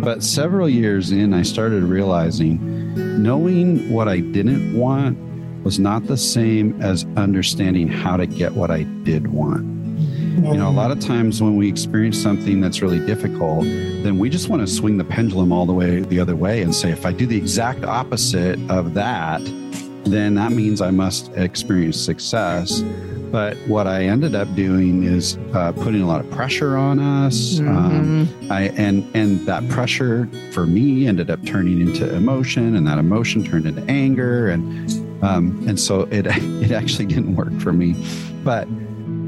But several years in, I started realizing knowing what I didn't want was not the same as understanding how to get what I did want. You know, a lot of times when we experience something that's really difficult, then we just want to swing the pendulum all the way the other way and say, if I do the exact opposite of that, then that means I must experience success. But what I ended up doing is putting a lot of pressure on us. Mm-hmm. And that pressure for me ended up turning into emotion, and that emotion turned into anger. And so it actually didn't work for me. But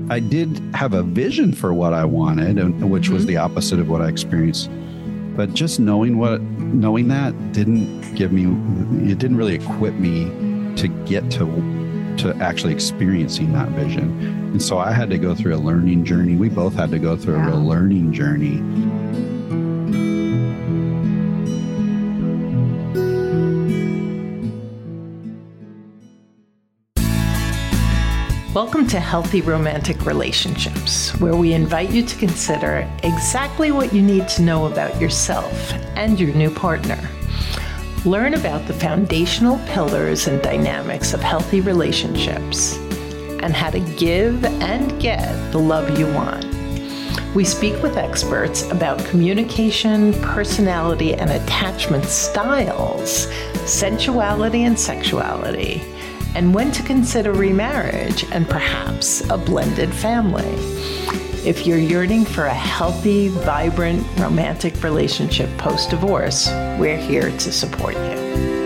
I did have a vision for what I wanted, which was the opposite of what I experienced. But just knowing that didn't really equip me to get to actually experiencing that vision. And so I had to go through a learning journey. We both had to go through a real learning journey. Welcome to Healthy Romantic Relationships, where we invite you to consider exactly what you need to know about yourself and your new partner. Learn about the foundational pillars and dynamics of healthy relationships and how to give and get the love you want. We speak with experts about communication, personality, and attachment styles, sensuality and sexuality, and when to consider remarriage and perhaps a blended family. If you're yearning for a healthy, vibrant, romantic relationship post-divorce, we're here to support you.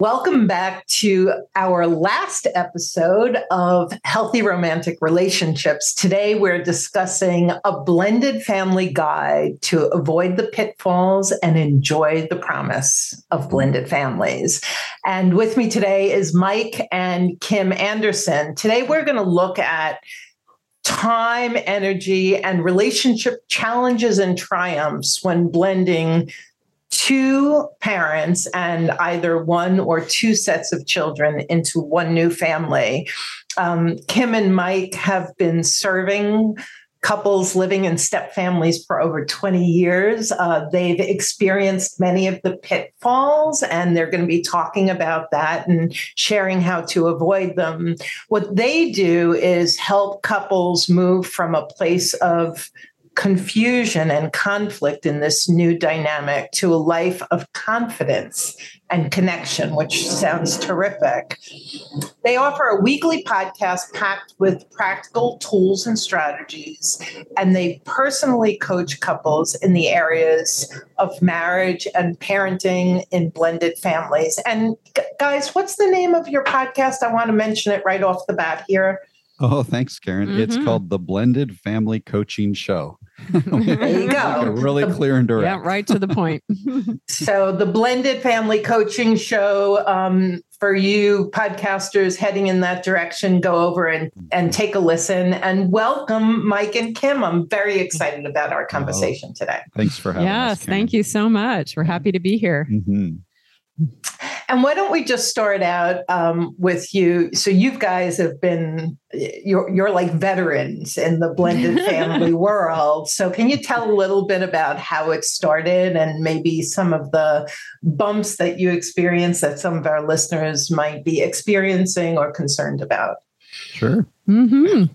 Welcome back to our last episode of Healthy Romantic Relationships. Today, we're discussing a blended family guide to avoid the pitfalls and enjoy the promise of blended families. And with me today is Mike and Kim Anderson. Today, we're going to look at time, energy, and relationship challenges and triumphs when blending two parents and either one or two sets of children into one new family. Kim and Mike have been serving couples living in step families for over 20 years. They've experienced many of the pitfalls, and they're going to be talking about that and sharing how to avoid them. What they do is help couples move from a place of confusion and conflict in this new dynamic to a life of confidence and connection, which sounds terrific. They offer a weekly podcast packed with practical tools and strategies, and they personally coach couples in the areas of marriage and parenting in blended families. And guys, what's the name of your podcast? I want to mention it right off the bat here. Oh, thanks, Karen. Mm-hmm. It's called The Blended Family Coaching Show. There you go. Like really clear and direct. Yeah, right to the point. So The Blended Family Coaching Show, for you podcasters heading in that direction, go over and take a listen. And welcome, Mike and Kim. I'm very excited about our conversation today. Thanks for having us. Yes, thank you so much. We're happy to be here. Mm-hmm. And why don't we just start out with you? So you guys have been, you're like veterans in the blended family world. So can you tell a little bit about how it started and maybe some of the bumps that you experienced that some of our listeners might be experiencing or concerned about? Sure. Mm-hmm.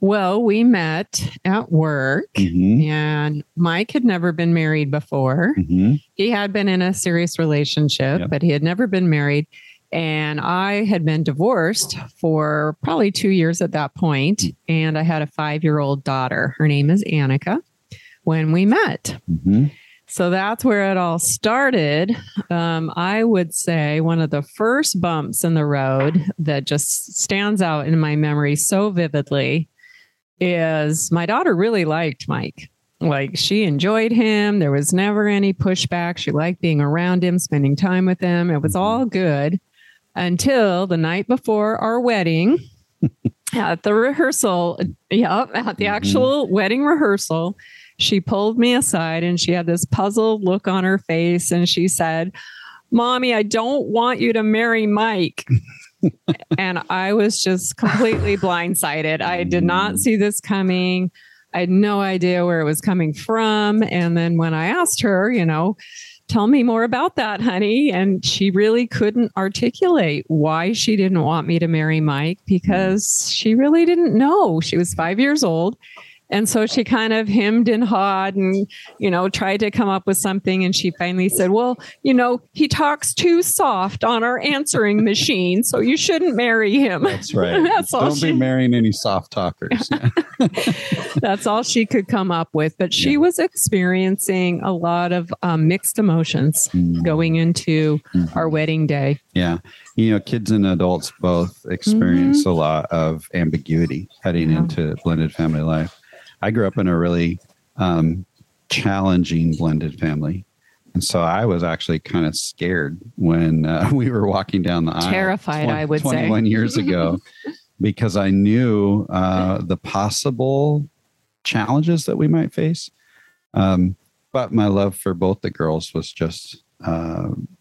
Well, we met at work, mm-hmm. and Mike had never been married before. Mm-hmm. He had been in a serious relationship, yep. but he had never been married. And I had been divorced for probably 2 years at that point. And I had a 5-year-old daughter. Her name is Annika when we met. Mm-hmm. So that's where it all started. I would say one of the first bumps in the road that just stands out in my memory so vividly is my daughter really liked Mike. Like, she enjoyed him. There was never any pushback. She liked being around him, spending time with him. It was all good. Until the night before our wedding, at the rehearsal, at the actual wedding rehearsal, she pulled me aside and she had this puzzled look on her face. And she said, "Mommy, I don't want you to marry Mike." And I was just completely blindsided. I did not see this coming. I had no idea where it was coming from. And then when I asked her, "Tell me more about that, honey." And she really couldn't articulate why she didn't want me to marry Mike, because she really didn't know. She was 5 years old. And so she kind of hemmed and hawed and, tried to come up with something. And she finally said, "Well, he talks too soft on our answering machine, so you shouldn't marry him." That's right. Don't be marrying any soft talkers. That's all she could come up with. But she was experiencing a lot of mixed emotions going into our wedding day. Yeah. Kids and adults both experience a lot of ambiguity heading into blended family life. I grew up in a really challenging blended family. And so I was actually kind of scared when we were walking down the aisle. Terrified, I would say. 21 years ago, because I knew the possible challenges that we might face. But my love for both the girls was just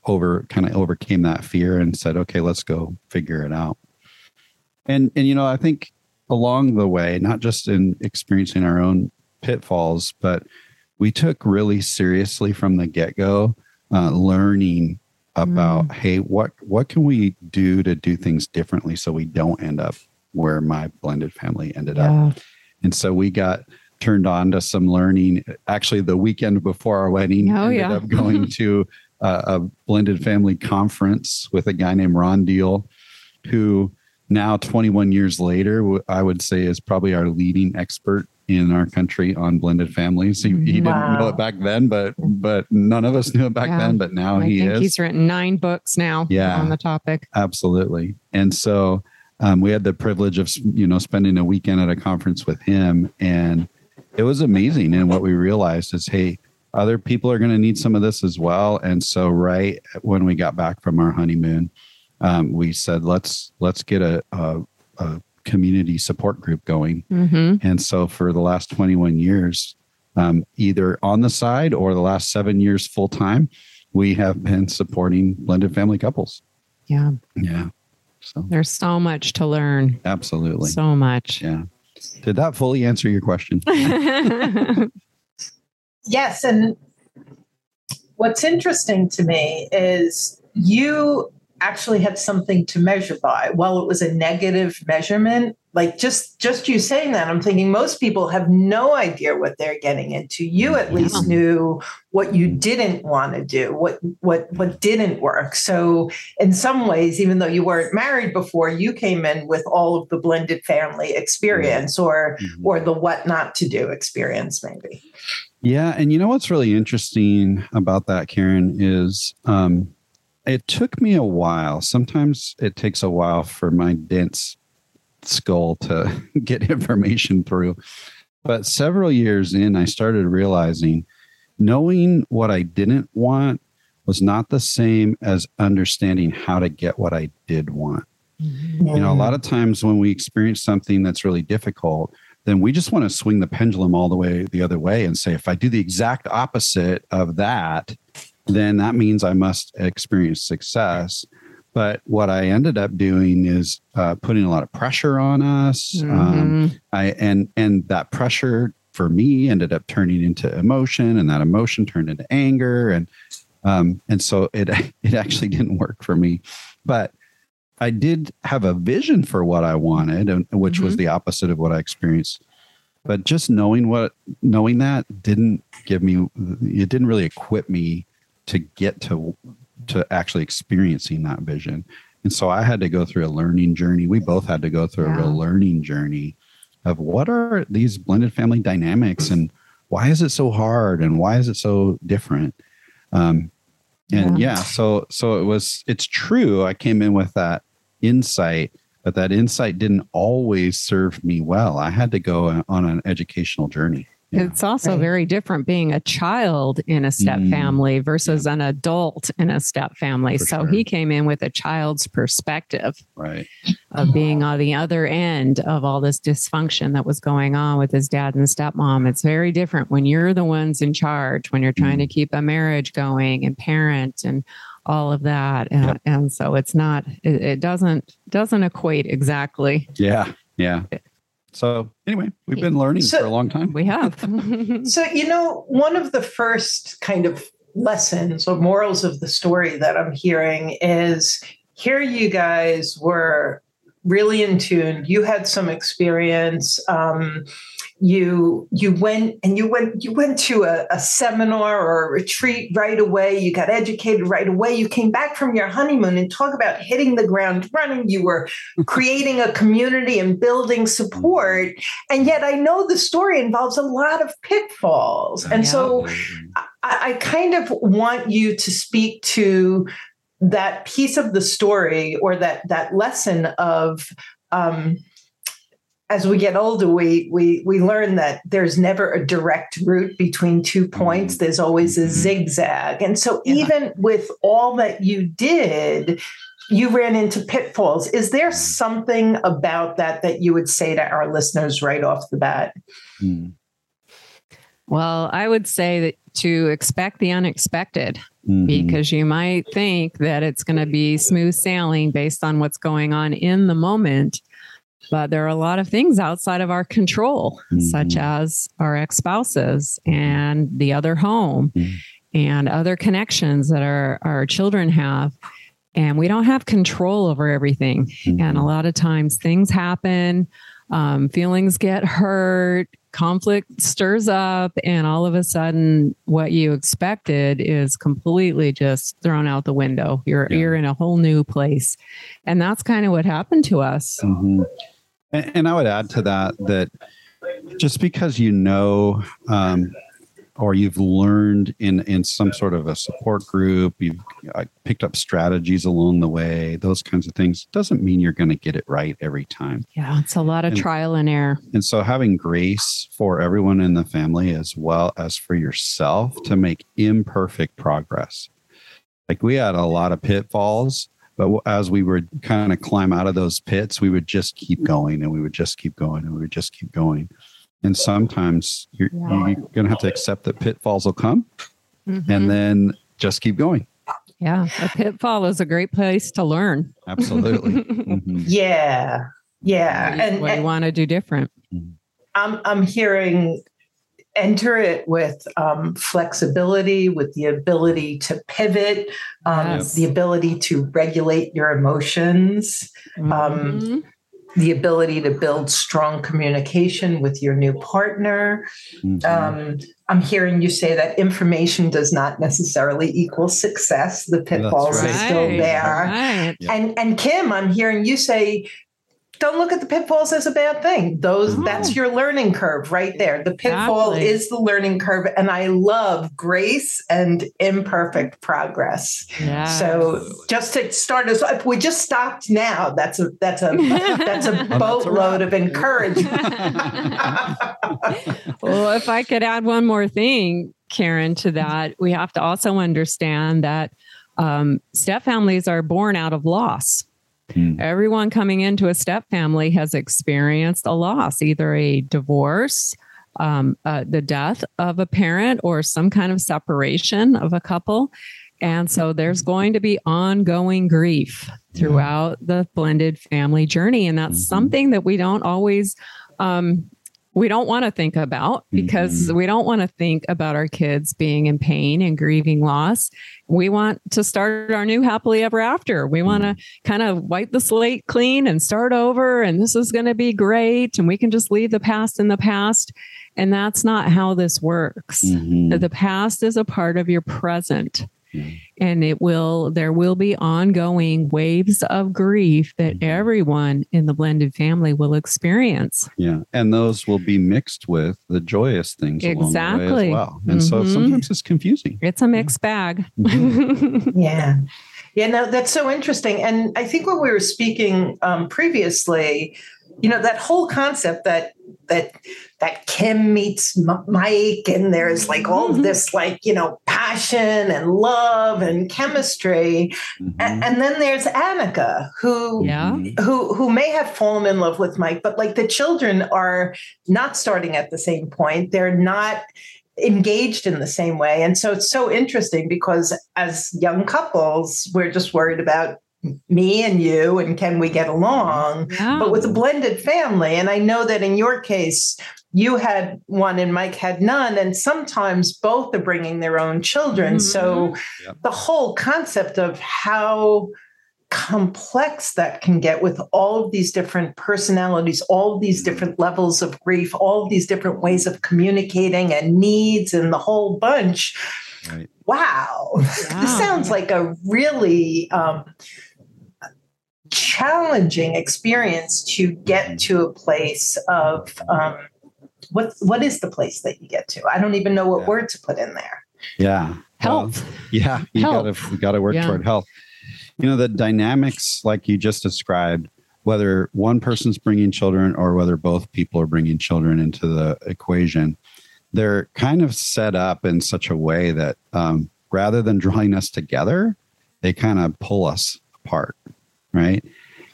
overcame that fear and said, "Okay, let's go figure it out." And I think along the way, not just in experiencing our own pitfalls, but we took really seriously from the get-go, learning about, hey, what can we do to do things differently so we don't end up where my blended family ended up? And so we got turned on to some learning. Actually, the weekend before our wedding, ended up going to a blended family conference with a guy named Ron Deal, who... now, 21 years later, I would say is probably our leading expert in our country on blended families. He didn't know it back then, but none of us knew it back then. But now I think he's written 9 books now on the topic. Absolutely. And so we had the privilege of spending a weekend at a conference with him, and it was amazing. And what we realized is, hey, other people are going to need some of this as well. And so right when we got back from our honeymoon, we said, let's get a community support group going. Mm-hmm. And so for the last 21 years, either on the side or the last 7 years full time, we have been supporting blended family couples. Yeah. Yeah. So there's so much to learn. Absolutely. So much. Yeah. Did that fully answer your question? Yes. And what's interesting to me is you actually had something to measure by. While it was a negative measurement, like just you saying that, I'm thinking most people have no idea what they're getting into. You at least knew what you didn't want to do, what didn't work. So in some ways, even though you weren't married before, you came in with all of the blended family experience or the what not to do experience, maybe. Yeah. And what's really interesting about that, Karen, is, it took me a while. Sometimes it takes a while for my dense skull to get information through. But several years in, I started realizing knowing what I didn't want was not the same as understanding how to get what I did want. Mm-hmm. A lot of times when we experience something that's really difficult, then we just want to swing the pendulum all the way the other way and say, if I do the exact opposite of that, then that means I must experience success. But what I ended up doing is putting a lot of pressure on us. Mm-hmm. And that pressure for me ended up turning into emotion, and that emotion turned into anger. And so it actually didn't work for me. But I did have a vision for what I wanted, and which was the opposite of what I experienced. But just knowing that didn't give me, it didn't really equip me to get to actually experiencing that vision. And so I had to go through a learning journey. We both had to go through a real learning journey of what are these blended family dynamics and why is it so hard and why is it so different? So it's true. I came in with that insight, but that insight didn't always serve me well. I had to go on an educational journey. Yeah. It's also very different being a child in a step family versus an adult in a step family. He came in with a child's perspective of being on the other end of all this dysfunction that was going on with his dad and stepmom. It's very different when you're the ones in charge, when you're trying to keep a marriage going and parent and all of that. And, and so it's not, it doesn't equate exactly. Yeah. Yeah. So anyway, we've been learning for a long time. We have. So, one of the first kind of lessons or morals of the story that I'm hearing is here you guys were really in tune. You had some experience. You went to a seminar or a retreat right away. You got educated right away. You came back from your honeymoon and talk about hitting the ground running. You were creating a community and building support. And yet I know the story involves a lot of pitfalls. And so I kind of want you to speak to that piece of the story or that lesson of, as we get older, we learn that there's never a direct route between 2 points. There's always a zigzag. And so even with all that you did, you ran into pitfalls. Is there something about that you would say to our listeners right off the bat? Well, I would say that to expect the unexpected, because you might think that it's going to be smooth sailing based on what's going on in the moment. But there are a lot of things outside of our control, such as our ex-spouses and the other home and other connections that our children have. And we don't have control over everything. And a lot of times things happen, feelings get hurt, conflict stirs up, and all of a sudden what you expected is completely just thrown out the window. You're in a whole new place. And that's kind of what happened to us. And I would add to that just because or you've learned in some sort of a support group, you've picked up strategies along the way, those kinds of things, doesn't mean you're going to get it right every time. Yeah, it's a lot of trial and error. And so having grace for everyone in the family as well as for yourself to make imperfect progress. Like we had a lot of pitfalls, but as we were kind of climb out of those pits, we would just keep going and we would just keep going and we would just keep going. And sometimes you're going to have to accept that pitfalls will come and then just keep going. Yeah. A pitfall is a great place to learn. Absolutely. Yeah. Yeah. And what you want to do different. I'm hearing enter it with flexibility, with the ability to pivot, the ability to regulate your emotions, the ability to build strong communication with your new partner. I'm hearing you say that information does not necessarily equal success. The pitfalls are still there. Right. And Kim, I'm hearing you say, don't look at the pitfalls as a bad thing. That's your learning curve right there. The pitfall is the learning curve. And I love grace and imperfect progress. Yes. So just to start us, if we just stopped now, that's a boatload of encouragement. Well, if I could add one more thing, Karen, to that, we have to also understand that step families are born out of loss. Everyone coming into a step family has experienced a loss, either a divorce, the death of a parent, or some kind of separation of a couple. And so there's going to be ongoing grief throughout the blended family journey. And that's something that we don't always we don't want to think about, because we don't want to think about our kids being in pain and grieving loss. We want to start our new happily ever after. We want to kind of wipe the slate clean and start over. And this is going to be great. And we can just leave the past in the past. And that's not how this works. The past is a part of your present. And it will, there will be ongoing waves of grief that everyone in the blended family will experience. Yeah. And those will be mixed with the joyous things along the way as well. And so sometimes it's confusing. It's a mixed bag. Yeah. No, that's so interesting. And I think when we were speaking previously, you know, that whole concept that Kim meets Mike and there's like all of this, like, you know, passion and love and chemistry. And then there's Annika who may have fallen in love with Mike, but like the children are not starting at the same point. They're not engaged in the same way. And so it's so interesting because as young couples, we're just worried about me and you, and can we get along? But with a blended family. And I know that in your case, you had one and Mike had none. And sometimes both are bringing their own children. So the whole concept of how complex that can get with all of these different personalities, all of these different levels of grief, all of these different ways of communicating and needs and the whole bunch. Right. Wow. This sounds like a really challenging experience to get to a place of what is the place that you get to? I don't even know what word to put in there. Yeah. Health. You gotta work toward health. You know, the dynamics like you just described, whether one person's bringing children or whether both people are bringing children into the equation, they're kind of set up in such a way that rather than drawing us together, they kind of pull us apart. Right.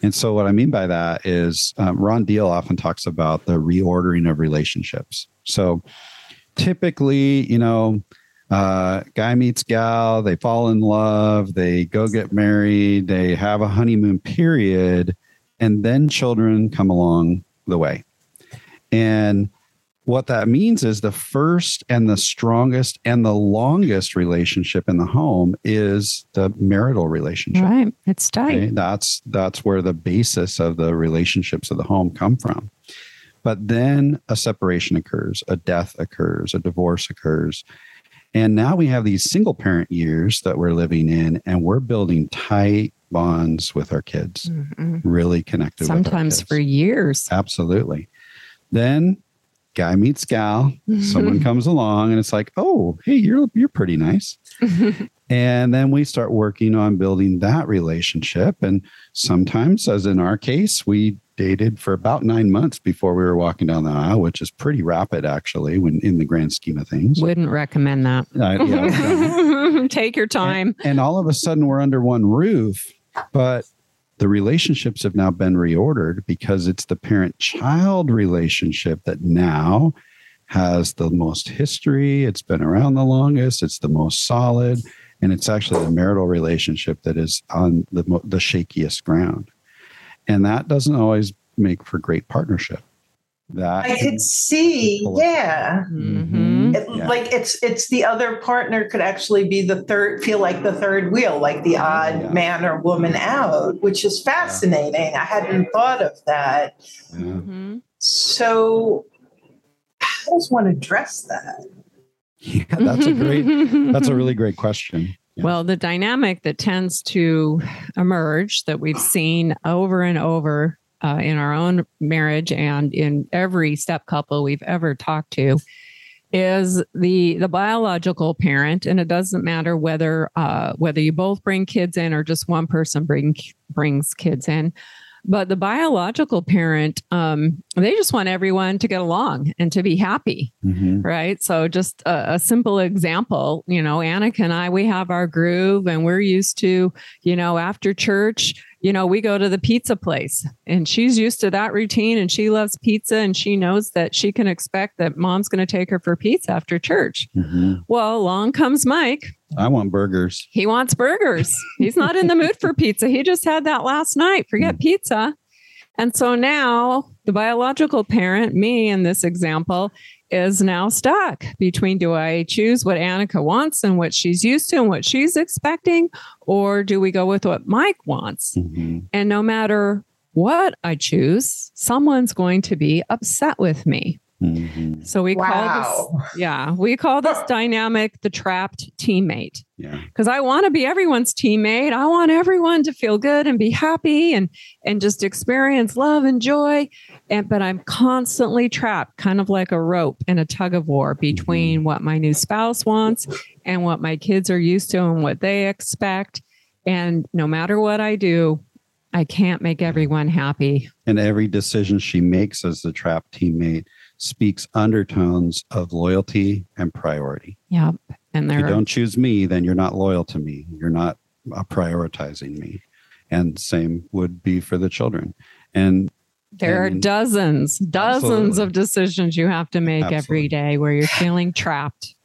And so what I mean by that is Ron Deal often talks about the reordering of relationships. So typically, you know, guy meets gal, they fall in love, they go get married, they have a honeymoon period, and then children come along the way. And what that means is the first and the strongest and the longest relationship in the home is the marital relationship. Right. It's tight. Okay? That's where the basis of the relationships of the home come from. But then a separation occurs, a death occurs, a divorce occurs. And now we have these single parent years that we're living in, and we're building tight bonds with our kids, really connected sometimes with our kids. Sometimes for years. Absolutely. Then guy meets gal, someone comes along and it's like, oh, hey, you're pretty nice. And then we start working on building that relationship. And sometimes, as in our case, we dated for about 9 months before we were walking down the aisle, which is pretty rapid, actually, when in the grand scheme of things. Wouldn't recommend that. Take your time. And all of a sudden we're under one roof, but the relationships have now been reordered because it's the parent-child relationship that now has the most history. It's been around the longest. It's the most solid. And it's actually the marital relationship that is on the shakiest ground. And that doesn't always make for great partnership. That I could see. Yeah. Like it's the other partner could actually be the third wheel, like the odd man or woman out, which is fascinating. I hadn't thought of that. So how does one address that? Yeah, that's a really great question. Yeah. Well, the dynamic that tends to emerge that we've seen over and over in our own marriage and in every step couple we've ever talked to is the biological parent. And it doesn't matter whether you both bring kids in or just one person brings kids in. But the biological parent, they just want everyone to get along and to be happy, right? So just a simple example, you know, Annika and I, we have our groove and we're used to, you know, after church, you know, we go to the pizza place and she's used to that routine and she loves pizza and she knows that she can expect that mom's going to take her for pizza after church. Well, along comes Mike. I want burgers. He wants burgers. He's not in the mood for pizza. He just had that last night. Forget pizza. And so now the biological parent, me in this example, is now stuck between, do I choose what Annika wants and what she's used to and what she's expecting, or do we go with what Mike wants? Mm-hmm. And no matter what I choose, someone's going to be upset with me. Mm-hmm. So we call this, dynamic, the trapped teammate. Yeah. Because I want to be everyone's teammate. I want everyone to feel good and be happy and just experience love and joy. But I'm constantly trapped, kind of like a rope in a tug of war between what my new spouse wants and what my kids are used to and what they expect. And no matter what I do, I can't make everyone happy. And every decision she makes as the trapped teammate speaks undertones of loyalty and priority. Yep. And if you don't choose me, then you're not loyal to me. You're not prioritizing me. And same would be for the children. And there are dozens of decisions you have to make every day where you're feeling trapped.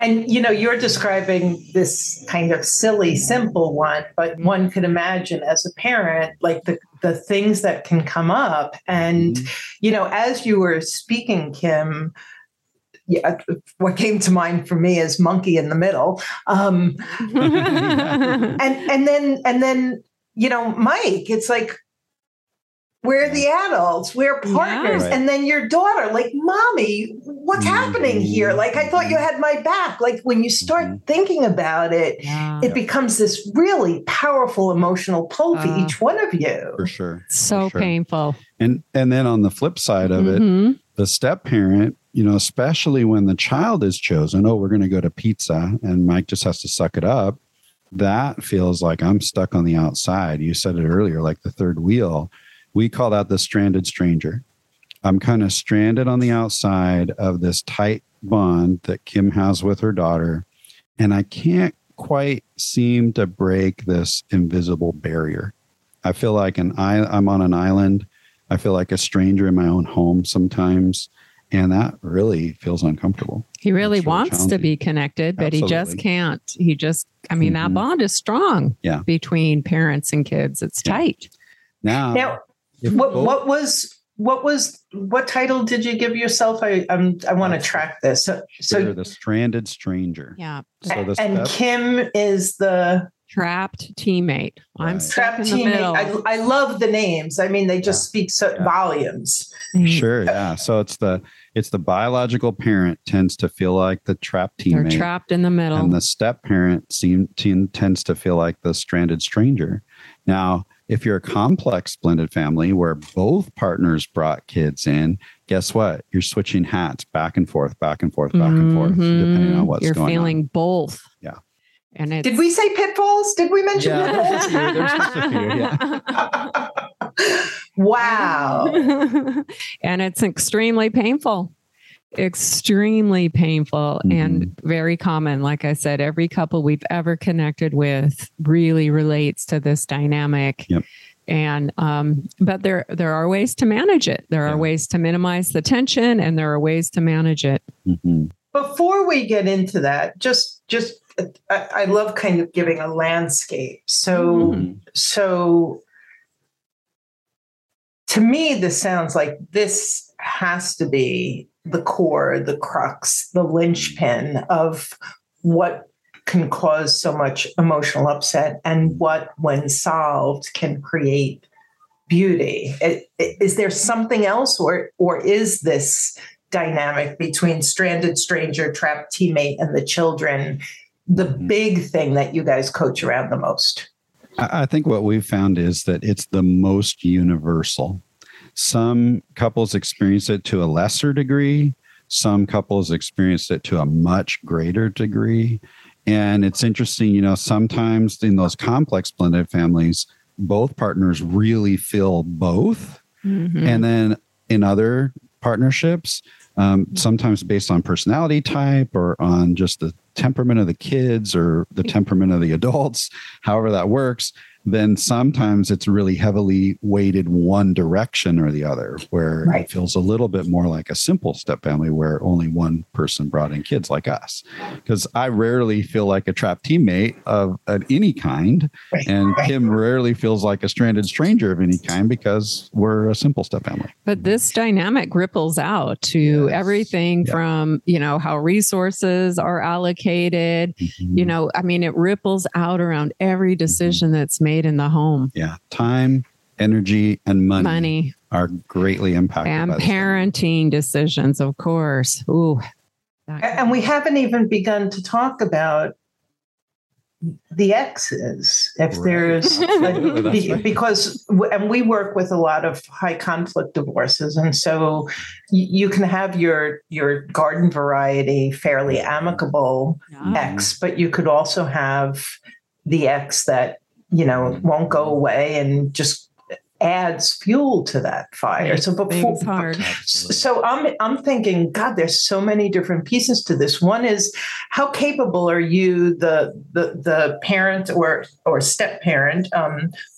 And, you know, you're describing this kind of silly, simple one, but one could imagine as a parent, like the things that can come up. And, you know, as you were speaking, Kim, what came to mind for me is monkey in the middle. And then, you know, Mike, it's like, we're the adults, we're partners. Yeah, right. And then your daughter, like, mommy, what's happening here? Like, I thought you had my back. Like, when you start thinking about it, it becomes this really powerful emotional pull for each one of you. For sure. So painful. And then on the flip side of it, the step parent, you know, especially when the child is chosen, oh, we're going to go to pizza and Mike just has to suck it up. That feels like I'm stuck on the outside. You said it earlier, like the third wheel. We call that the stranded stranger. I'm kind of stranded on the outside of this tight bond that Kim has with her daughter. And I can't quite seem to break this invisible barrier. I feel like I'm on an island. I feel like a stranger in my own home sometimes. And that really feels uncomfortable. He really wants to be connected, but he just can't. That bond is strong between parents and kids. It's tight. Now what title did you give yourself? I want to track this. So the stranded stranger. Yeah. And Kim is the trapped teammate. Right. I'm trapped in the middle. I love the names. I mean, they just speak volumes. Sure. Yeah. So it's the biological parent tends to feel like the trapped teammate. They're trapped in the middle. And the step parent tends to feel like the stranded stranger. Now, if you're a complex blended family where both partners brought kids in, guess what? You're switching hats back and forth, back and forth, depending on what's going on. You're feeling both. Yeah. And did we say pitfalls? Did we mention pitfalls? Yeah, there's just a few, Wow. And it's extremely painful and very common. Like I said, every couple we've ever connected with really relates to this dynamic. Yep. And, but there are ways to manage it. There are ways to minimize the tension, and there are ways to manage it. Mm-hmm. Before we get into that, I love kind of giving a landscape. So to me, this sounds like this has to be the core, the crux, the linchpin of what can cause so much emotional upset and what, when solved, can create beauty. Is there something else, or is this dynamic between stranded stranger, trapped teammate, and the children the big thing that you guys coach around the most? I think what we've found is that it's the most universal. Some couples experience it to a lesser degree. Some couples experience it to a much greater degree. And it's interesting, you know, sometimes in those complex blended families, both partners really feel both. Mm-hmm. And then in other partnerships, sometimes based on personality type or on just the temperament of the kids or the temperament of the adults, however that works, then sometimes it's really heavily weighted one direction or the other, where Right. it feels a little bit more like a simple step family where only one person brought in kids like us. Because I rarely feel like a trapped teammate of any kind. Right. And Right. Kim rarely feels like a stranded stranger of any kind because we're a simple step family. But this dynamic ripples out to Yes. everything Yep. from, you know, how resources are allocated, Mm-hmm. you know, I mean, it ripples out around every decision Mm-hmm. that's made in the home. Yeah. Time, energy, and money are greatly impacted. And by parenting decisions, of course. Ooh. And we haven't even begun to talk about the exes. If Right. there's, Right. because, and we work with a lot of high conflict divorces. And so you can have your garden variety, fairly amicable Yeah. ex, but you could also have the ex that, you know, won't go away and just adds fuel to that fire. So before, so I'm thinking, God, there's so many different pieces to this. One is, how capable are you, the parent or step parent,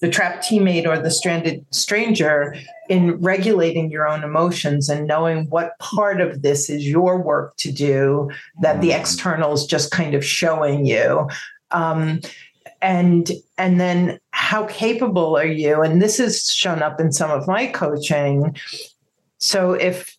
the trapped teammate or the stranded stranger, in regulating your own emotions and knowing what part of this is your work to do that the external's just kind of showing you. And then how capable are you? And this has shown up in some of my coaching. So if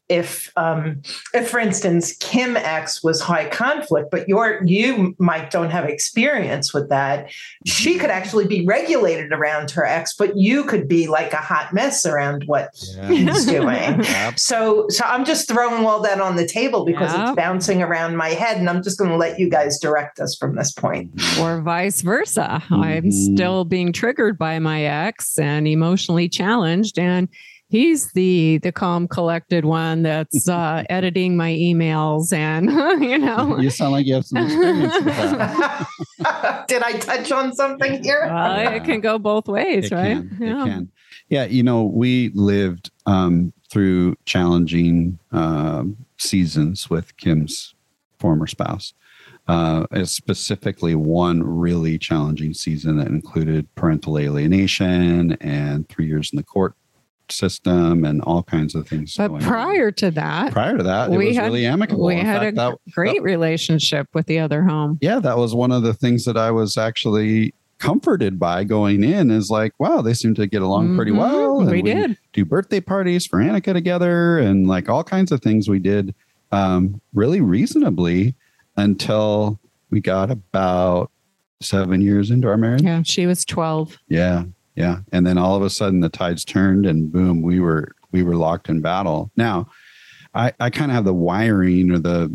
for instance, Kim X was high conflict, but you Mike don't have experience with that. She could actually be regulated around her ex, but you could be like a hot mess around what Yeah. he's doing. Yep. So I'm just throwing all that on the table because Yep. it's bouncing around my head, and I'm just going to let you guys direct us from this point. Or vice versa. Mm-hmm. I'm still being triggered by my ex and emotionally challenged, and he's the calm, collected one that's editing my emails and, you know. You sound like you have some experience with that. Did I touch on something here? Well, it can go both ways, right? Can. Yeah. It can. Yeah, you know, we lived through challenging seasons with Kim's former spouse. Specifically one really challenging season that included parental alienation and 3 years in the court system and all kinds of things. But prior to that, we was really amicable. We had a great relationship with the other home. Yeah, that was one of the things that I was actually comforted by going in, is like, wow, they seem to get along pretty well. And we did do birthday parties for Annika together and like all kinds of things we did really reasonably until we got about 7 years into our marriage. Yeah, she was 12. Yeah. Yeah. And then all of a sudden the tides turned and boom, we were locked in battle. Now, I kind of have the wiring or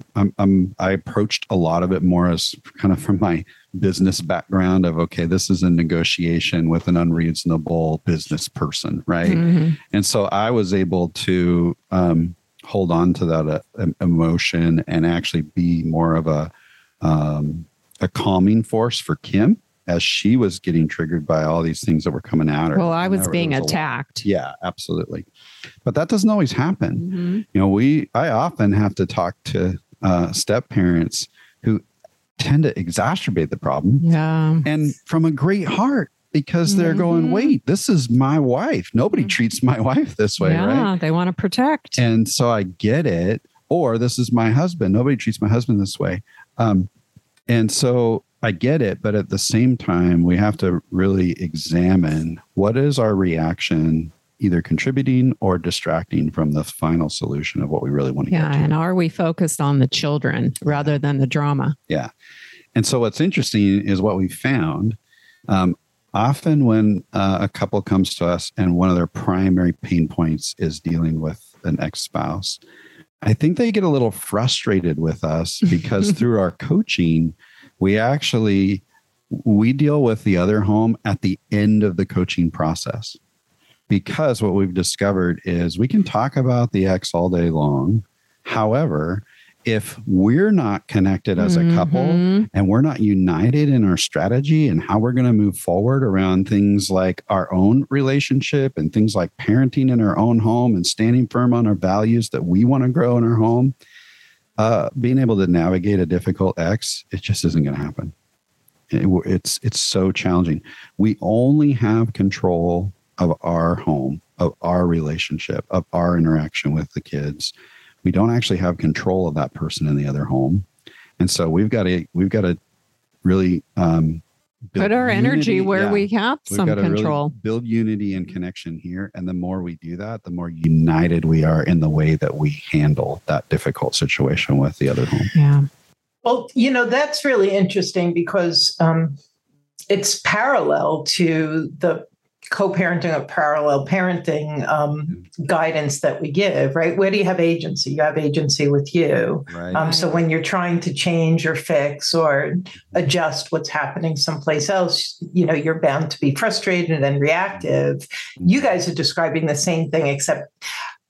I approached a lot of it more as kind of from my business background of, okay, this is a negotiation with an unreasonable business person. Right. Mm-hmm. And so I was able to hold on to that emotion and actually be more of a calming force for Kim, as she was getting triggered by all these things that were coming at her. Well, I was being attacked. Yeah, absolutely. But that doesn't always happen. Mm-hmm. You know, I often have to talk to step parents who tend to exacerbate the problem. Yeah. And from a great heart, because they're going, wait, this is my wife. Nobody treats my wife this way, yeah, right? Yeah, they want to protect. And so I get it. Or this is my husband. Nobody treats my husband this way. And so I get it, but at the same time, we have to really examine what is our reaction, either contributing or distracting from the final solution of what we really want to get to. Yeah, and are we focused on the children rather than the drama? Yeah. And so what's interesting is what we found, often when a couple comes to us and one of their primary pain points is dealing with an ex-spouse, I think they get a little frustrated with us because through our coaching, we deal with the other home at the end of the coaching process, because what we've discovered is we can talk about the ex all day long. However, if we're not connected as a couple and we're not united in our strategy and how we're going to move forward around things like our own relationship and things like parenting in our own home and standing firm on our values that we want to grow in our home, being able to navigate a difficult ex, it just isn't going to happen. It's so challenging. We only have control of our home, of our relationship, of our interaction with the kids. We don't actually have control of that person in the other home. And so we've got to really put our energy where we have some control. Really build unity and connection here. And the more we do that, the more united we are in the way that we handle that difficult situation with the other home. Yeah. Well, that's really interesting because it's parallel to the co-parenting or parallel parenting guidance that we give, right? Where do you have agency? You have agency with you. Right. So when you're trying to change or fix or adjust what's happening someplace else, you're bound to be frustrated and reactive. You guys are describing the same thing, except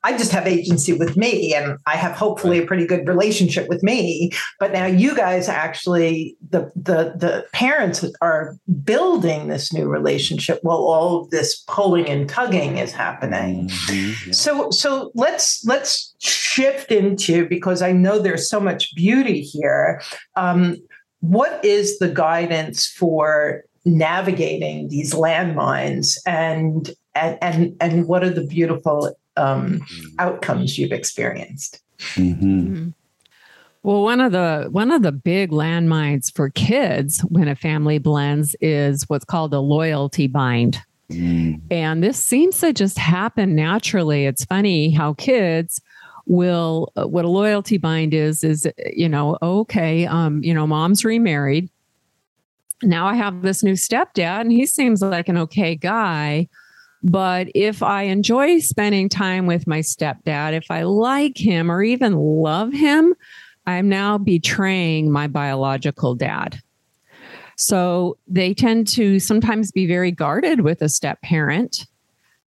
I just have agency with me and I have hopefully a pretty good relationship with me. But now you guys actually, the parents are building this new relationship while all of this pulling and tugging is happening. Mm-hmm, yeah. So let's shift into, because I know there's so much beauty here. What is the guidance for navigating these landmines and what are the beautiful outcomes you've experienced? Mm-hmm. Mm-hmm. Well, one of the big landmines for kids when a family blends is what's called a loyalty bind. Mm. And this seems to just happen naturally. It's funny how kids will, what a loyalty bind is, mom's remarried. Now I have this new stepdad and he seems like an okay guy. But if I enjoy spending time with my stepdad, if I like him or even love him, I'm now betraying my biological dad. So they tend to sometimes be very guarded with a step parent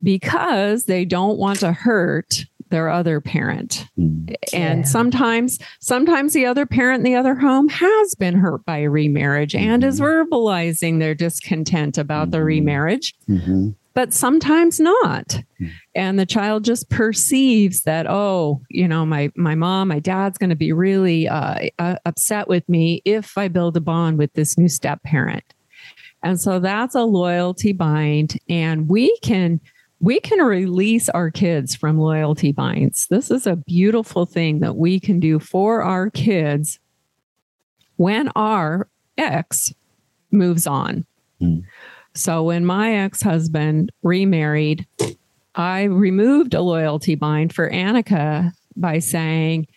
because they don't want to hurt their other parent. Yeah. And sometimes the other parent in the other home has been hurt by remarriage and is verbalizing their discontent about the remarriage. Mm-hmm. But sometimes not. And the child just perceives that, my mom, my dad's going to be really upset with me if I build a bond with this new step parent. And so that's a loyalty bind. And we can release our kids from loyalty binds. This is a beautiful thing that we can do for our kids when our ex moves on. Mm. So when my ex-husband remarried, I removed a loyalty bind for Annika by saying,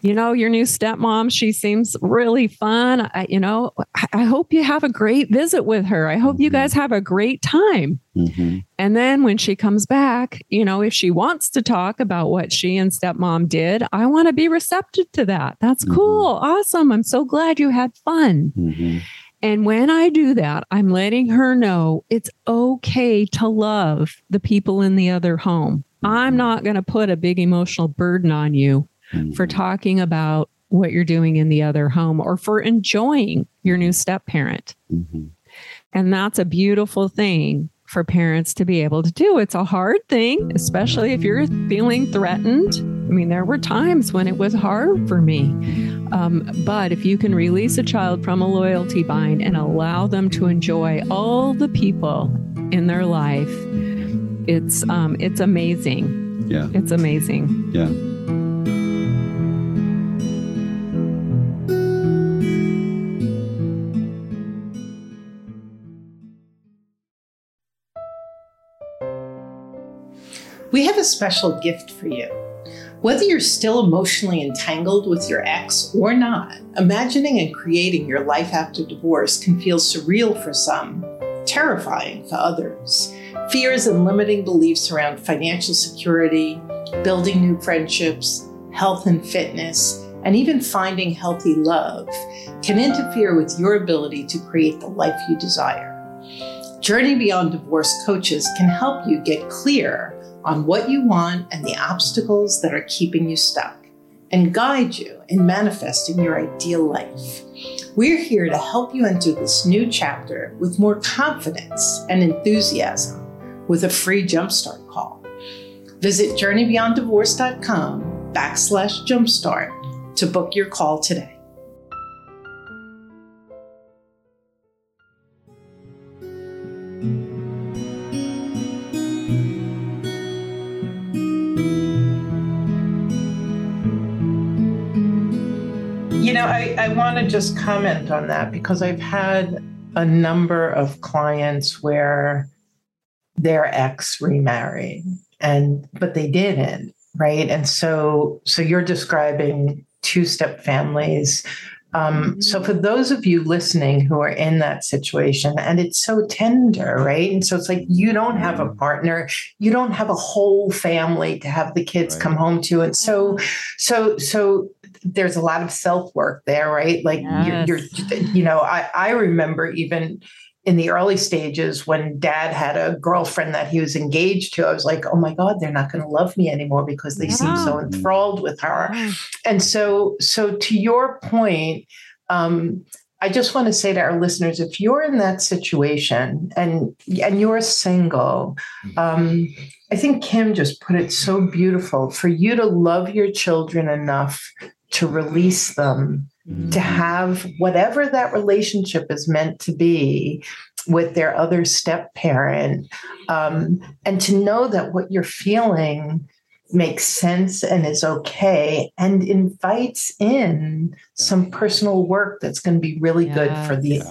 your new stepmom, she seems really fun. I hope you have a great visit with her. I hope you guys have a great time. Mm-hmm. And then when she comes back, if she wants to talk about what she and stepmom did, I want to be receptive to that. That's cool. Awesome. I'm so glad you had fun. Mm-hmm. And when I do that, I'm letting her know it's okay to love the people in the other home. I'm not going to put a big emotional burden on you for talking about what you're doing in the other home or for enjoying your new step parent. Mm-hmm. And that's a beautiful thing for parents to be able to do. It's a hard thing, especially if you're feeling threatened. There were times when it was hard for me. But if you can release a child from a loyalty bind and allow them to enjoy all the people in their life, it's amazing. Yeah. It's amazing. Yeah. We have a special gift for you. Whether you're still emotionally entangled with your ex or not, imagining and creating your life after divorce can feel surreal for some, terrifying for others. Fears and limiting beliefs around financial security, building new friendships, health and fitness, and even finding healthy love can interfere with your ability to create the life you desire. Journey Beyond Divorce coaches can help you get clear on what you want and the obstacles that are keeping you stuck, and guide you in manifesting your ideal life. We're here to help you enter this new chapter with more confidence and enthusiasm with a free jumpstart call. Visit journeybeyonddivorce.com/jumpstart to book your call today. You know, I want to just comment on that because I've had a number of clients where their ex remarried, but they didn't, right? And so you're describing two-step families. So for those of you listening who are in that situation, and it's so tender, right? And so it's like, you don't have a partner, you don't have a whole family to have the kids right. come home to. And so there's a lot of self-work there, right? Like yes. I remember even in the early stages when dad had a girlfriend that he was engaged to, I was like, oh my God, they're not going to love me anymore because they seem so enthralled with her. And so to your point, I just want to say to our listeners, if you're in that situation and you're single, I think Kim just put it so beautiful. For you to love your children enough to release them, to have whatever that relationship is meant to be with their other step parent, and to know that what you're feeling makes sense and is okay and invites in some personal work that's going to be really good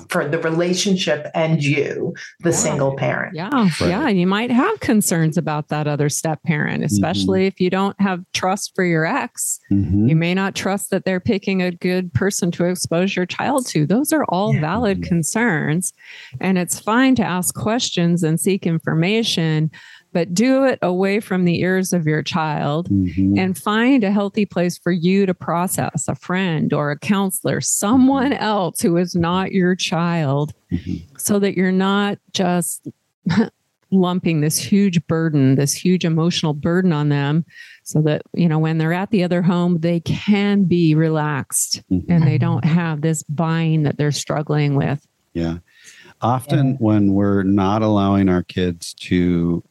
for the relationship and you, the single parent. And you might have concerns about that other step parent, especially if you don't have trust for your ex. You may not trust that they're picking a good person to expose your child to. Those are all valid concerns, and it's fine to ask questions and seek information, but do it away from the ears of your child and find a healthy place for you to process, a friend or a counselor, someone else who is not your child, so that you're not just lumping this huge burden, this huge emotional burden on them, so that, when they're at the other home, they can be relaxed and they don't have this bind that they're struggling with. Yeah. Often when we're not allowing our kids to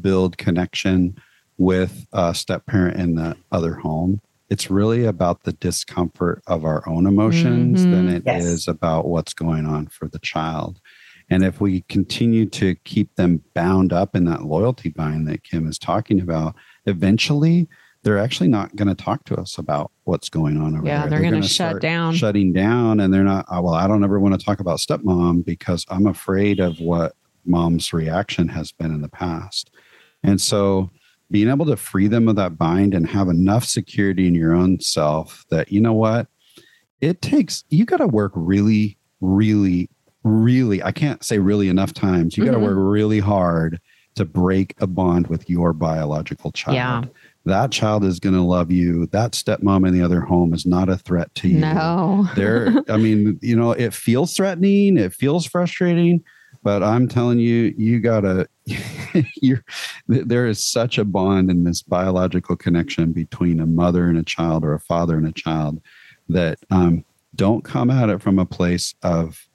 build connection with a step parent in the other home, it's really about the discomfort of our own emotions than it is about what's going on for the child. And if we continue to keep them bound up in that loyalty bind that Kim is talking about, eventually they're actually not going to talk to us about what's going on over there. They're going to shut down, and they're not, I don't ever want to talk about stepmom because I'm afraid of what mom's reaction has been in the past. And so being able to free them of that bind and have enough security in your own self that, you got to work really, really, really, I can't say really enough times. You got to work really hard to break a bond with your biological child. Yeah. That child is going to love you. That stepmom in the other home is not a threat to you. No. It feels threatening. It feels frustrating. But I'm telling you, there is such a bond in this biological connection between a mother and a child, or a father and a child, that don't come at it from a place of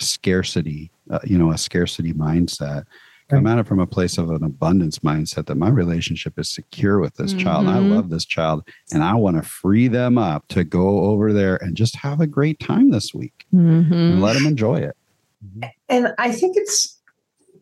scarcity, a scarcity mindset. Come at it from a place of an abundance mindset that my relationship is secure with this child. And I love this child, and I want to free them up to go over there and just have a great time this week and let them enjoy it. And I think it's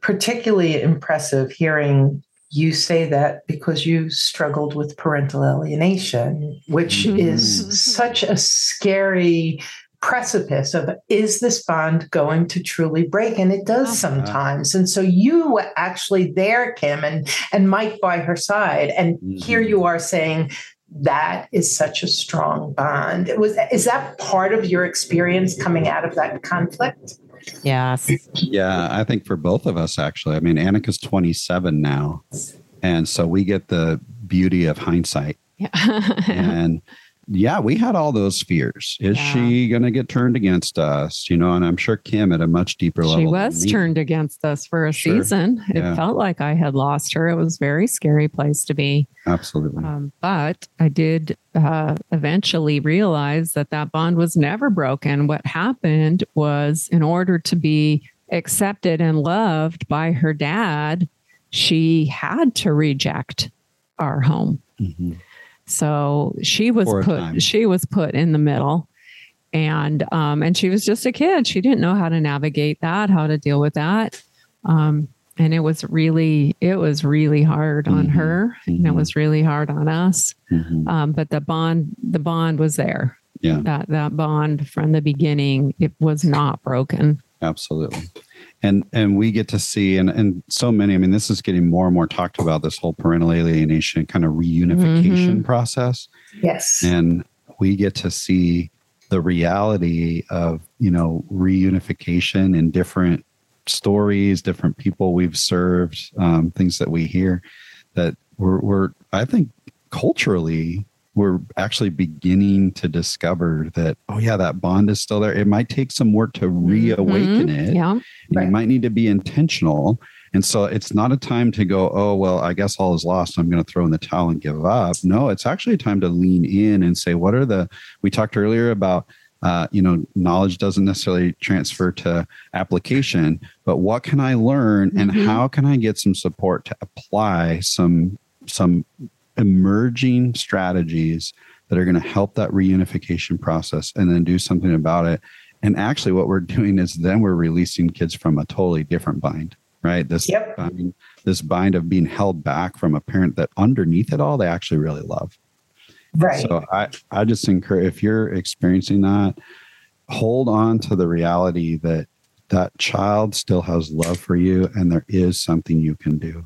particularly impressive hearing you say that because you struggled with parental alienation, which is such a scary precipice of, is this bond going to truly break? And it does sometimes. And so you were actually there, Kim, and Mike by her side. And here you are saying, that is such a strong bond. Is that part of your experience coming out of that conflict? Yes. Yeah, I think for both of us, actually. I mean, Annika's 27 now. And so we get the beauty of hindsight. Yeah, we had all those fears. Is she going to get turned against us? And I'm sure Kim at a much deeper level. She was turned against us for a season. It felt like I had lost her. It was a very scary place to be. Absolutely. But I did eventually realize that bond was never broken. What happened was, in order to be accepted and loved by her dad, she had to reject our home. So she was put in the middle, and she was just a kid. She didn't know how to navigate that, how to deal with that. And it was really hard on her, and it was really hard on us. But the bond was there. Yeah. That bond from the beginning, it was not broken. Absolutely. And we get to see, and so many, I mean, this is getting more and more talked about, this whole parental alienation kind of reunification process. Yes. And we get to see the reality of, you know, reunification in different stories, different people we've served, things that we hear that we're I think culturally, we're actually beginning to discover that, oh yeah, that bond is still there. It might take some work to reawaken it. Yeah. Right. You might need to be intentional. And so it's not a time to go, oh, well, I guess all is lost. I'm going to throw in the towel and give up. No, it's actually a time to lean in and say, what are the, we talked earlier about, you know, knowledge doesn't necessarily transfer to application, but what can I learn and how can I get some support to apply some emerging strategies that are going to help that reunification process, and then do something about it. And actually what we're doing is then we're releasing kids from a totally different bind, right? This bind of being held back from a parent that underneath it all, they actually really love. Right. So I just encourage, if you're experiencing that, hold on to the reality that that child still has love for you, and there is something you can do.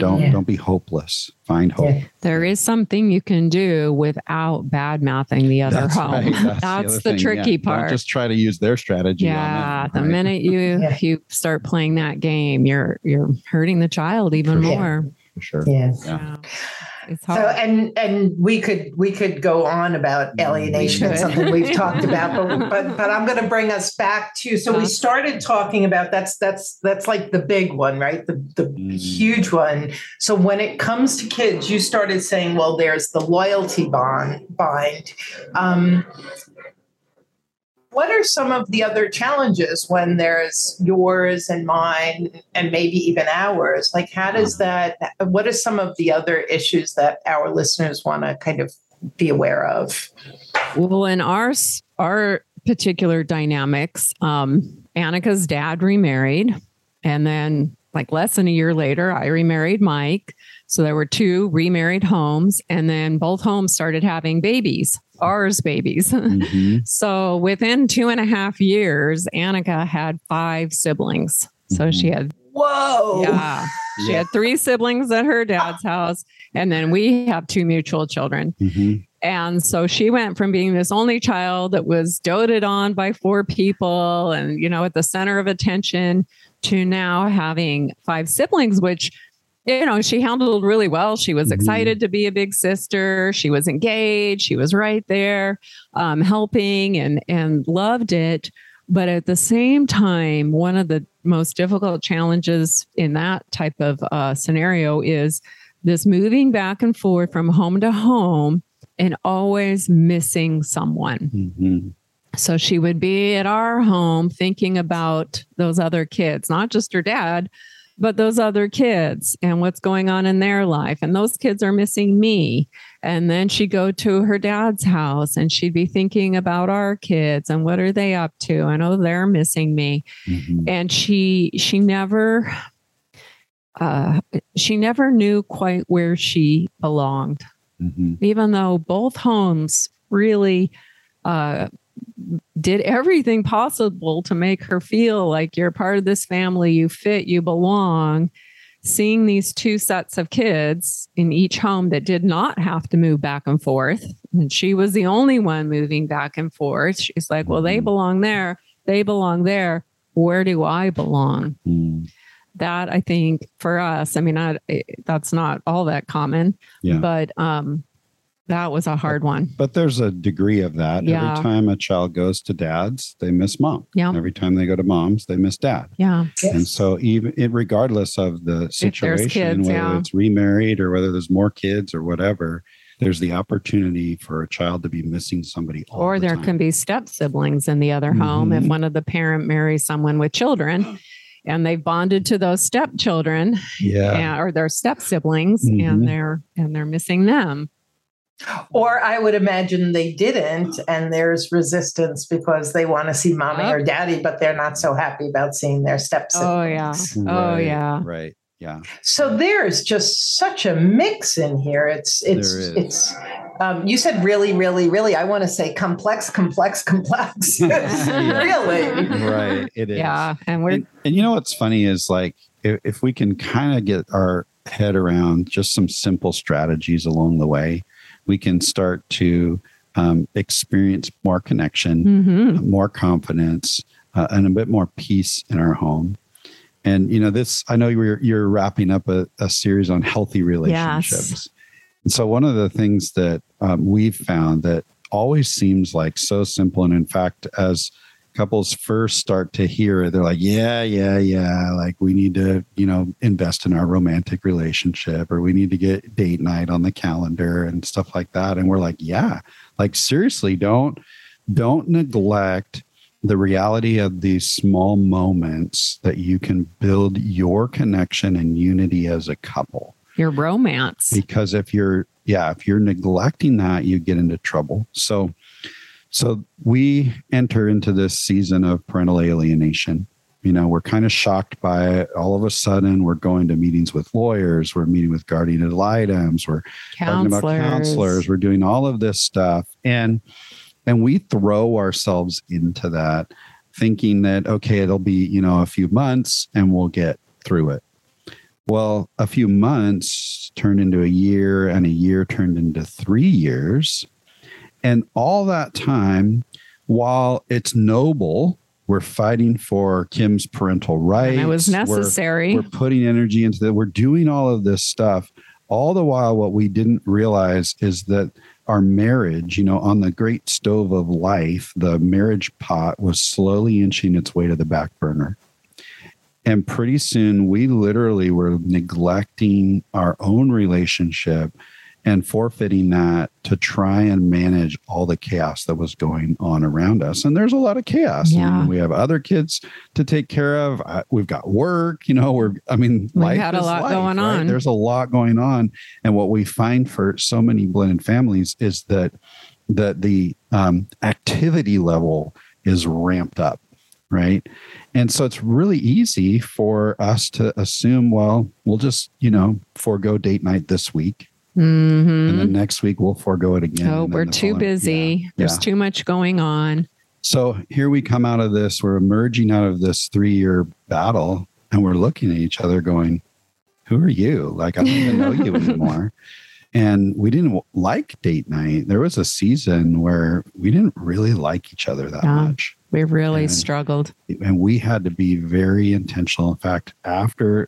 Don't be hopeless. Find hope. Yeah. There is something you can do without bad mouthing the other home. Right. That's the tricky part. Don't just try to use their strategy. Yeah. On that, right? The minute you start playing that game, you're hurting the child even more. Yeah. For sure. Yes. Yeah. It's hard. So, and we could go on about alienation, something we've talked about, but I'm going to bring us back to, so we started talking about that's like the big one, right? The huge one. So when it comes to kids, you started saying, well, there's the loyalty bind. What are some of the other challenges when there's yours and mine and maybe even ours? Like, how does that, what are some of the other issues that our listeners want to kind of be aware of? Well, in our particular dynamics, Annika's dad remarried, and then like less than a year later, I remarried Mike. So there were two remarried homes, and then both homes started having babies. Ours babies. So within 2.5 years, Annika had 5 siblings. So she had, she had 3 siblings at her dad's house. And then we have 2 mutual children. And so she went from being this only child that was doted on by 4 people and, you know, at the center of attention, to now having 5 siblings, which, you know, she handled really well. She was excited to be a big sister. She was engaged. She was right there, helping, and loved it. But at the same time, one of the most difficult challenges in that type of scenario is this moving back and forth from home to home and always missing someone. So she would be at our home thinking about those other kids, not just her dad, but those other kids and what's going on in their life. And those kids are missing me. And then she'd go to her dad's house and she'd be thinking about our kids and what are they up to? And oh, they're missing me. And she never knew quite where she belonged, even though both homes really, did everything possible to make her feel like you're part of this family, you fit, you belong. Seeing these 2 sets of kids in each home that did not have to move back and forth, and she was the only one moving back and forth. She's like, well, they belong there. They belong there. Where do I belong? That, I think, for us, I mean, that's not all that common, but, that was a hard one. But there's a degree of that. Yeah. Every time a child goes to dad's, they miss mom. Yeah. And every time they go to mom's, they miss dad. Yeah. Yes. And so even regardless of the situation, kids, whether it's remarried or whether there's more kids or whatever, there's the opportunity for a child to be missing somebody all or the time. Or there can be step siblings in the other home if one of the parent marries someone with children. And they've bonded to those stepchildren or their step siblings, and they're missing them. Or I would imagine they didn't, and there's resistance because they want to see mommy or daddy, but they're not so happy about seeing their step-siblings. Oh, yeah. Right. Yeah. So there's just such a mix in here. It's You said really, really, really. I want to say complex, complex, complex. Really, right? It is. Yeah, and we're and you know what's funny is like if we can kind of get our head around just some simple strategies along the way, we can start to experience more connection, more confidence, and a bit more peace in our home. And you know, this I know you're wrapping up a series on healthy relationships. Yes. And so one of the things that we've found that always seems like so simple. And in fact, as couples first start to hear it, they're like, yeah. Like we need to, you know, invest in our romantic relationship, or we need to get date night on the calendar and stuff like that. And we're like, yeah, like seriously, don't neglect the reality of these small moments that you can build your connection and unity as a couple. Your romance. Because if you're neglecting that, you get into trouble. So we enter into this season of parental alienation. You know, we're kind of shocked by it. All of a sudden, we're going to meetings with lawyers. We're meeting with guardian ad litem. We're talking about counselors. We're doing all of this stuff. And we throw ourselves into that thinking that, okay, it'll be, you know, a few months and we'll get through it. Well, a few months turned into a year, and a year turned into 3 years. And all that time, while it's noble, we're fighting for Kim's parental rights. And it was necessary. We're putting energy into that. We're doing all of this stuff. All the while, what we didn't realize is that our marriage, you know, on the great stove of life, the marriage pot was slowly inching its way to the back burner. And pretty soon we literally were neglecting our own relationship and forfeiting that to try and manage all the chaos that was going on around us. And there's a lot of chaos. Yeah. I mean, we have other kids to take care of. We've got work, you know, life had a lot going on. There's a lot going on. And what we find for so many blended families is that the activity level is ramped up. Right. And so it's really easy for us to assume, well, we'll just, you know, forego date night this week. Mm-hmm. And then next week we'll forego it again. Oh, we're too busy. Yeah. There's too much going on. So here we come out of this. We're emerging out of this 3-year battle and we're looking at each other going, who are you? Like, I don't even know you anymore. And we didn't like date night. There was a season where we didn't really like each other that much. We really struggled. And we had to be very intentional. In fact,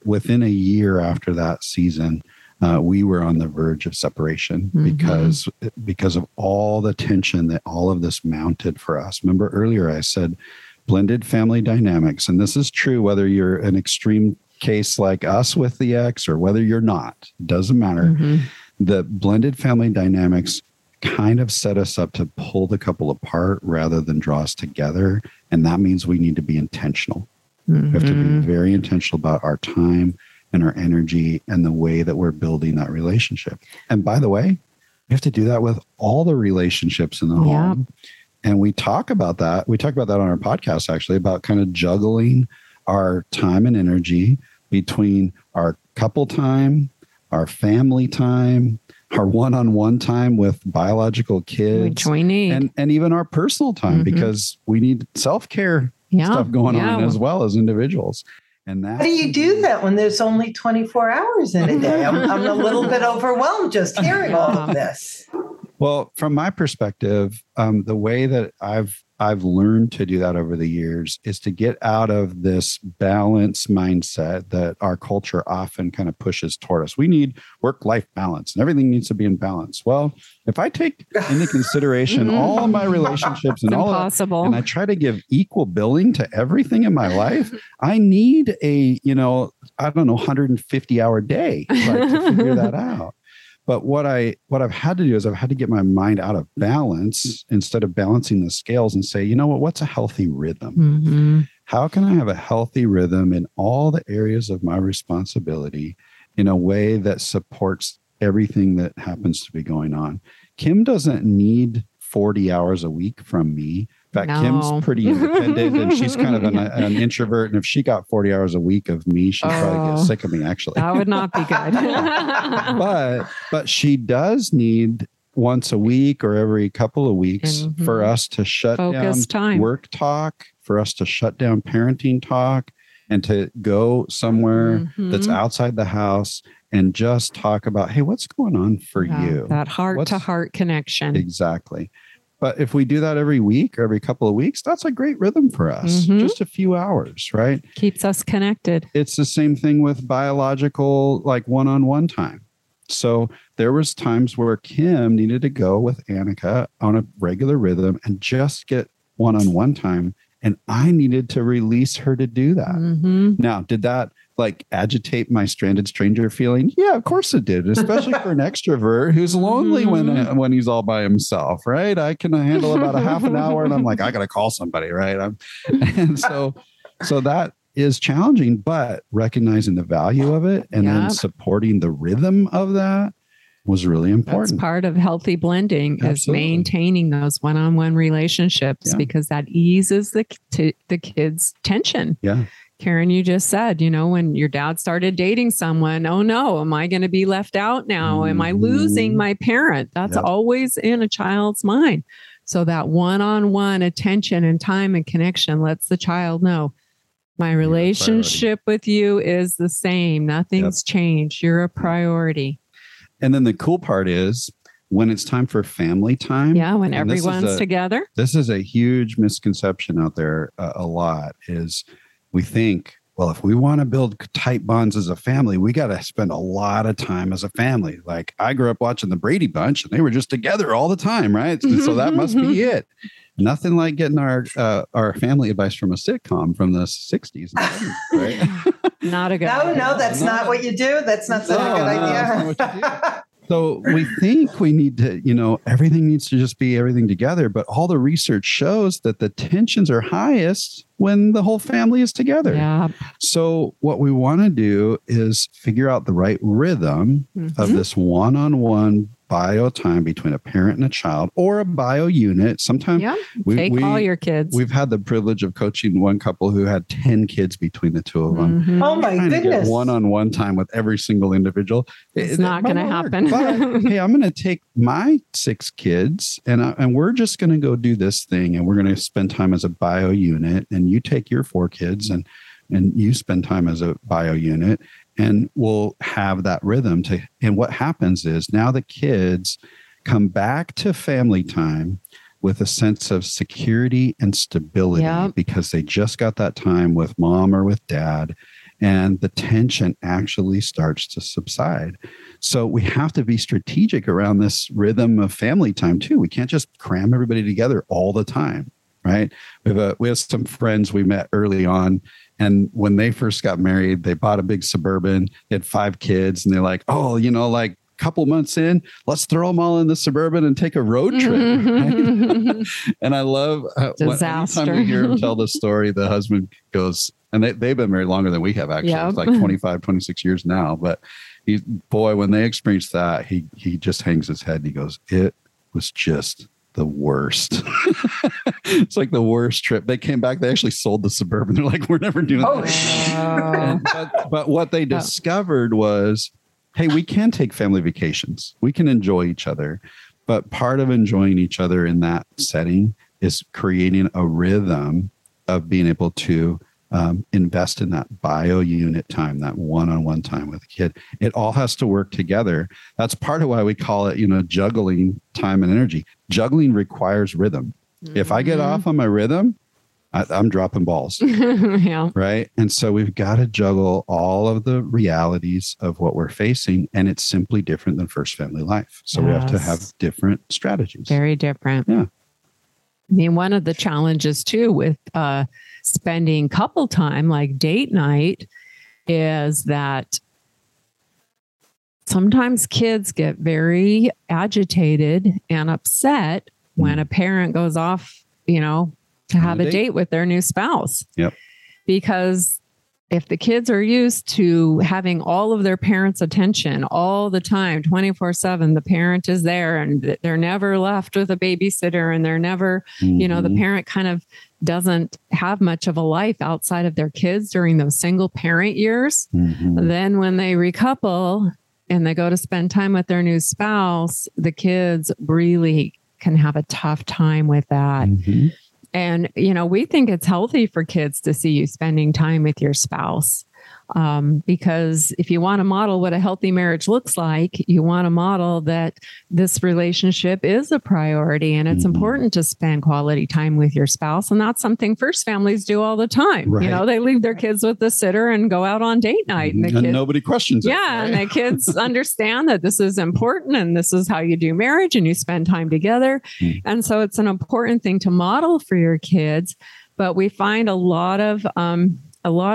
within a year after that season, we were on the verge of separation because of all the tension that all of this mounted for us. Remember earlier I said blended family dynamics. And this is true whether you're an extreme case like us with the ex or whether you're not. It doesn't matter. Mm-hmm. The blended family dynamics kind of set us up to pull the couple apart rather than draw us together. And that means we need to be intentional. Mm-hmm. We have to be very intentional about our time and our energy and the way that we're building that relationship. And by the way, we have to do that with all the relationships in the home. And we talk about that. We talk about that on our podcast, actually, about kind of juggling our time and energy between our couple time, our family time, our one-on-one time with biological kids, which we need. And even our personal time, because we need self-care stuff going on as well as individuals. And that, how do you do that when there's only 24 hours in a day? I'm a little bit overwhelmed just hearing all of this. Well, from my perspective, the way that I've learned to do that over the years is to get out of this balance mindset that our culture often kind of pushes toward us. We need work-life balance and everything needs to be in balance. Well, if I take into consideration all my relationships and all impossible. And I try to give equal billing to everything in my life, I need a, you know, I don't know, 150-hour day to figure that out. But what I've had to do is I've had to get my mind out of balance instead of balancing the scales and say, you know what, what's a healthy rhythm? Mm-hmm. How can I have a healthy rhythm in all the areas of my responsibility in a way that supports everything that happens to be going on? Kim doesn't need 40 hours a week from me. In fact, Kim's pretty independent and she's kind of an introvert. And if she got 40 hours a week of me, she'd probably get sick of me, actually. That would not be good. But she does need once a week or every couple of weeks for us to shut Focus down time. Work talk, for us to shut down parenting talk, and to go somewhere that's outside the house and just talk about, hey, what's going on for you? That heart-to-heart connection. Exactly. But if we do that every week or every couple of weeks, that's a great rhythm for us. Just a few hours, right? Keeps us connected. It's the same thing with biological, like one-on-one time. So there was times where Kim needed to go with Annika on a regular rhythm and just get one-on-one time. And I needed to release her to do that. Now, did that like agitate my stranded stranger feeling? Yeah, of course it did. Especially for an extrovert who's lonely when he's all by himself, right? I can handle about a half an hour and I'm like, I got to call somebody, right? And so that is challenging, but recognizing the value of it and then supporting the rhythm of that was really important. That's part of healthy blending is maintaining those one-on-one relationships because that eases the kids' tension. Yeah. Karen, you just said, you know, when your dad started dating someone, oh no, am I going to be left out now? Am I losing my parent? That's always in a child's mind. So that one-on-one attention and time and connection lets the child know, my relationship with you is the same. Nothing's changed. You're a priority. And then the cool part is when it's time for family time. Yeah, when everyone's together. This is a huge misconception out there a lot is we think, well, if we want to build tight bonds as a family, we got to spend a lot of time as a family. Like I grew up watching the Brady Bunch and they were just together all the time, right? So that must be it. Nothing like getting our family advice from a sitcom from the 60s. Right? Not a good idea. No, that's not what you do. That's not a good idea. That's not what you do. So we think we need to, you know, everything needs to just be everything together. But all the research shows that the tensions are highest when the whole family is together. Yeah. So what we want to do is figure out the right rhythm of this one-on-one bio time between a parent and a child or a bio unit. Sometimes we take all your kids. We've had the privilege of coaching one couple who had 10 kids between the two of them. Oh my goodness. One-on-one time with every single individual. It's not going to happen. But, hey, I'm going to take my 6 kids and we're just going to go do this thing. And we're going to spend time as a bio unit. And you take your 4 kids and you spend time as a bio unit. And we'll have that rhythm to, and what happens is now the kids come back to family time with a sense of security and stability because they just got that time with mom or with dad, and the tension actually starts to subside. So we have to be strategic around this rhythm of family time too. We can't just cram everybody together all the time, right? We have some friends we met early on. And when they first got married, they bought a big Suburban, they had 5 kids, and they're like, oh, you know, like a couple months in, let's throw them all in the Suburban and take a road trip. Right? And I love disaster. Anytime we hear them tell the story, the husband goes, and they've been married longer than we have, actually. Yep. It's like 25, 26 years now. But when they experienced that, he just hangs his head and he goes, it was just the worst. It's like the worst trip. They came back. They actually sold the Suburban. They're like, we're never doing that. But what they discovered was, hey, we can take family vacations. We can enjoy each other. But part of enjoying each other in that setting is creating a rhythm of being able to invest in that bio unit time, that one-on-one time with a kid. It all has to work together. That's part of why we call it, you know, juggling time and energy. Juggling requires rhythm. If I get off on my rhythm, I'm dropping balls. Right. And so we've got to juggle all of the realities of what we're facing. And it's simply different than first family life. So we have to have different strategies. Very different. Yeah. I mean, one of the challenges too with spending couple time, like date night, is that sometimes kids get very agitated and upset when a parent goes off, you know, to have a date with their new spouse. Yep. Because if the kids are used to having all of their parents' attention all the time, 24/7, the parent is there and they're never left with a babysitter and they're never, you know, the parent kind of doesn't have much of a life outside of their kids during those single parent years. Then when they recouple, and they go to spend time with their new spouse, the kids really can have a tough time with that. Mm-hmm. And, you know, we think it's healthy for kids to see you spending time with your spouse. Because if you want to model what a healthy marriage looks like, you want to model that this relationship is a priority and it's important to spend quality time with your spouse. And that's something first families do all the time. Right. You know, they leave their kids with the sitter and go out on date night. And nobody questions it. Yeah. Right? And the kids understand that this is important and this is how you do marriage and you spend time together. Mm. And so it's an important thing to model for your kids. But we find a lot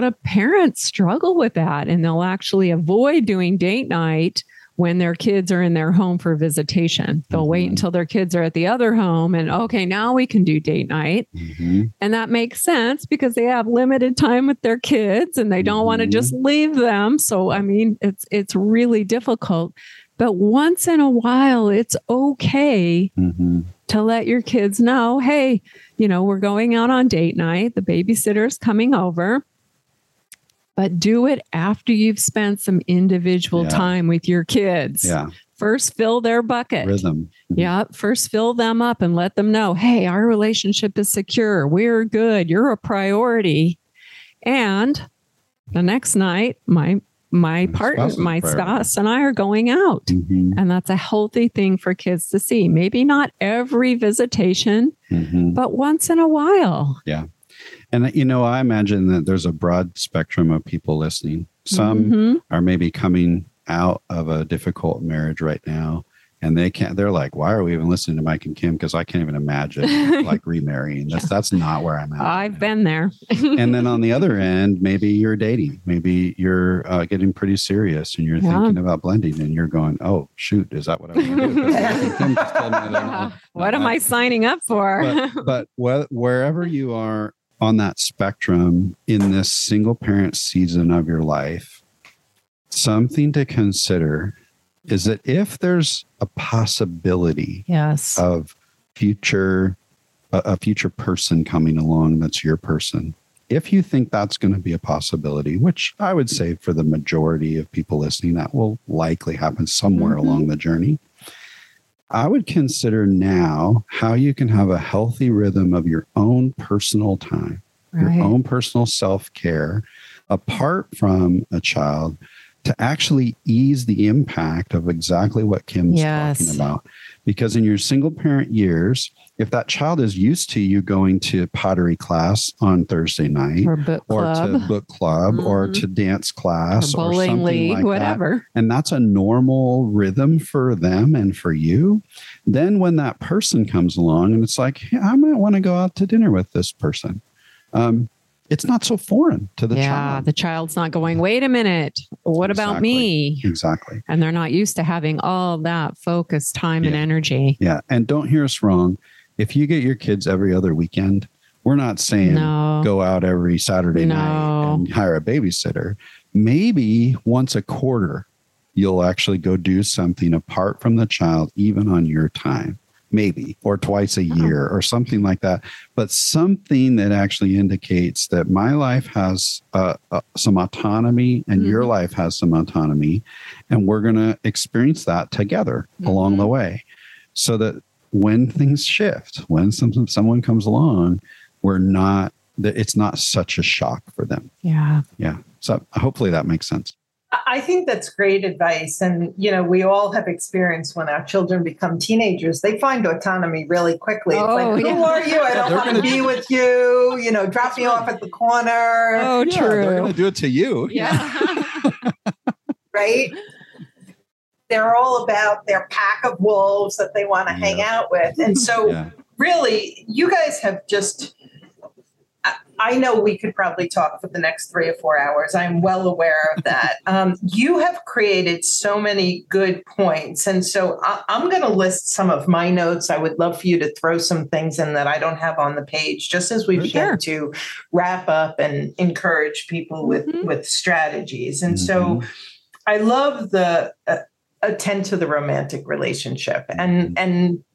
of parents struggle with that, and they'll actually avoid doing date night when their kids are in their home for visitation. They'll wait until their kids are at the other home and, okay, now we can do date night. Mm-hmm. And that makes sense because they have limited time with their kids and they don't want to just leave them. So, I mean, it's really difficult. But once in a while, it's okay to let your kids know, hey, you know, we're going out on date night. The babysitter's coming over. But do it after you've spent some individual time with your kids. Yeah. First, fill their bucket. Rhythm. Mm-hmm. Yeah. First, fill them up and let them know, hey, our relationship is secure. We're good. You're a priority. And the next night, my spouse and I are going out. Mm-hmm. And that's a healthy thing for kids to see. Maybe not every visitation, but once in a while. Yeah. And, you know, I imagine that there's a broad spectrum of people listening. Some are maybe coming out of a difficult marriage right now, and they're like, why are we even listening to Mike and Kim? Because I can't even imagine like remarrying. That's not where I'm at. I've been there. And then on the other end, maybe you're dating. Maybe you're getting pretty serious and you're thinking about blending and you're going, oh, shoot, is that what I want to do? Kim just told me that what am I signing up for? But wherever you are on that spectrum in this single parent season of your life, something to consider is that if there's a possibility of a future person coming along that's your person, if you think that's going to be a possibility, which I would say for the majority of people listening, that will likely happen somewhere along the journey, I would consider now how you can have a healthy rhythm of your own personal time, your own personal self-care, apart from a child, to actually ease the impact of exactly what Kim's talking about. Because in your single parent years, if that child is used to you going to pottery class on Thursday night or to book club or to dance class or something league, like whatever. That, and that's a normal rhythm for them and for you. Then when that person comes along and it's like, hey, I might want to go out to dinner with this person. It's not so foreign to the child. Yeah, the child's not going, wait a minute, what about me? Exactly. And they're not used to having all that focus, time, and energy. Yeah, and don't hear us wrong. If you get your kids every other weekend, we're not saying go out every Saturday night and hire a babysitter. Maybe once a quarter, you'll actually go do something apart from the child, even on your time. Maybe, or twice a year or something like that. But something that actually indicates that my life has some autonomy and your life has some autonomy. And we're going to experience that together along the way. So that when things shift, when someone comes along, it's not such a shock for them. Yeah. Yeah. So hopefully that makes sense. I think that's great advice. And, you know, we all have experience when our children become teenagers, they find autonomy really quickly. Oh, it's like, who are you? I don't want to be with you. You know, drop me off at the corner. Oh, yeah, true. They're going to do it to you. Yeah. Right? They're all about their pack of wolves that they want to hang out with. And so really, you guys have just... I know we could probably talk for the next 3 or 4 hours. I'm well aware of that. You have created so many good points. And so I'm going to list some of my notes. I would love for you to throw some things in that I don't have on the page, just as we begin to wrap up and encourage people with strategies. And so I love the attend to the romantic relationship and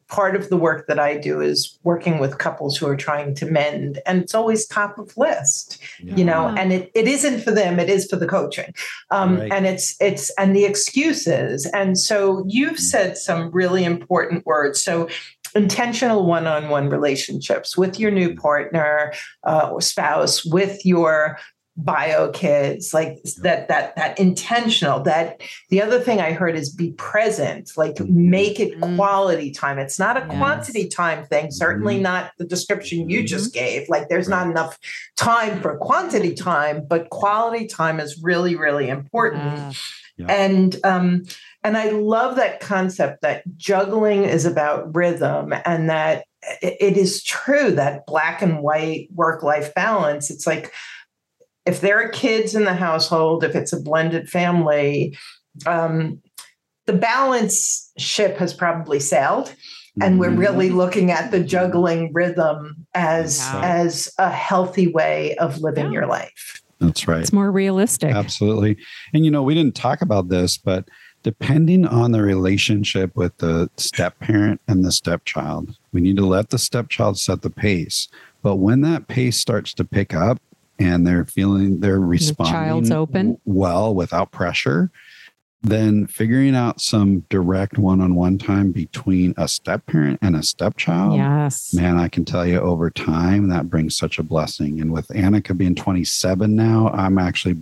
part of the work that I do is working with couples who are trying to mend, and it's always top of list, you know, and it isn't for them. It is for the coaching. And it's, and the excuses. And so you've said some really important words. So intentional one-on-one relationships with your new partner, or spouse, with your bio kids, like that intentional, that the other thing I heard is be present, like make it quality time. It's not a quantity time thing, certainly not the description you just gave. Like there's not enough time for quantity time, but quality time is really, really important. And I love that concept that juggling is about rhythm, and that it is true that black and white work-life balance. It's like, if there are kids in the household, if it's a blended family, the balance ship has probably sailed. And we're really looking at the juggling rhythm as a healthy way of living your life. That's right. It's more realistic. Absolutely. And, you know, we didn't talk about this, but depending on the relationship with the step-parent and the stepchild, we need to let the stepchild set the pace. But when that pace starts to pick up, and they're responding child's open well without pressure, then figuring out some direct one-on-one time between a step-parent and a stepchild. Yes. Man, I can tell you over time, that brings such a blessing. And with Annika being 27 now, I'm actually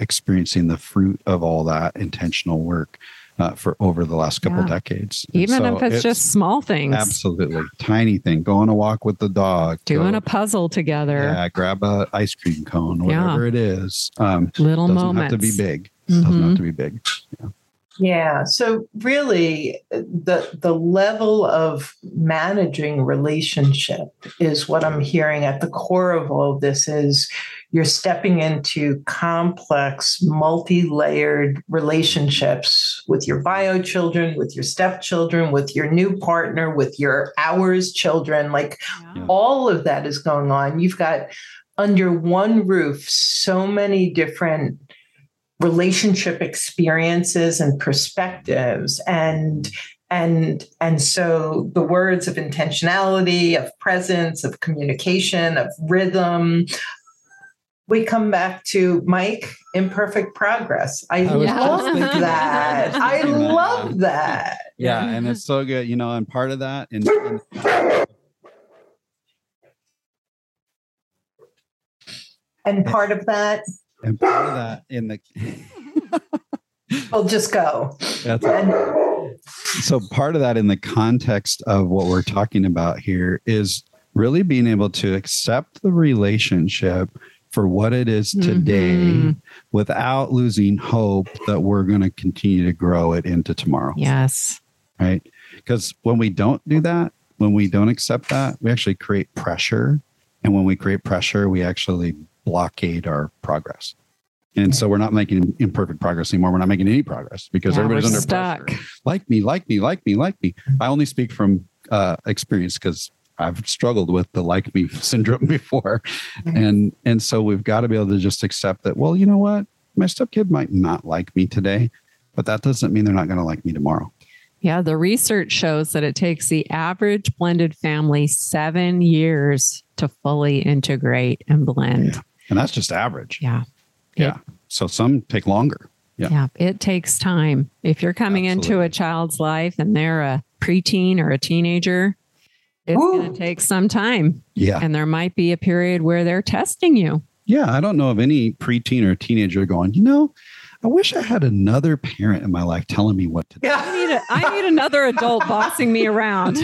experiencing the fruit of all that intentional work for over the last couple of decades. Even so, if it's just small things. Absolutely. Tiny thing. Go on a walk with the dog. Doing a puzzle together. Yeah. Grab an ice cream cone, whatever it is. Little moments. Doesn't have to be big. Doesn't have to be big. Yeah. So really, the level of managing relationship is what I'm hearing at the core of all this is you're stepping into complex, multi-layered relationships with your bio children, with your stepchildren, with your new partner, with your ours children, like all of that is going on. You've got under one roof so many different relationship experiences and perspectives. And so the words of intentionality, of presence, of communication, of rhythm, we come back to, Mike, imperfect progress. I love that. Yeah. And it's so good, you know, and part of that. And part of that in the... I'll just go. So part of that in the context of what we're talking about here is really being able to accept the relationship for what it is today without losing hope that we're going to continue to grow it into tomorrow. Yes. Right? Because when we don't do that, when we don't accept that, we actually create pressure. And when we create pressure, we actually blockade our progress. And so we're not making imperfect progress anymore. We're not making any progress because everybody's under pressure. Like me. I only speak from experience because I've struggled with the like me syndrome before. And so we've got to be able to just accept that, well, you know what? My stepkid might not like me today, but that doesn't mean they're not going to like me tomorrow. Yeah. The research shows that it takes the average blended family 7 years to fully integrate and blend. Yeah. And that's just average. Yeah. Yeah. So some take longer. Yeah. Yeah. It takes time. If you're coming into a child's life and they're a preteen or a teenager, it's going to take some time. Yeah. And there might be a period where they're testing you. Yeah. I don't know of any preteen or teenager going, you know, I wish I had another parent in my life telling me what to do. I need another adult bossing me around.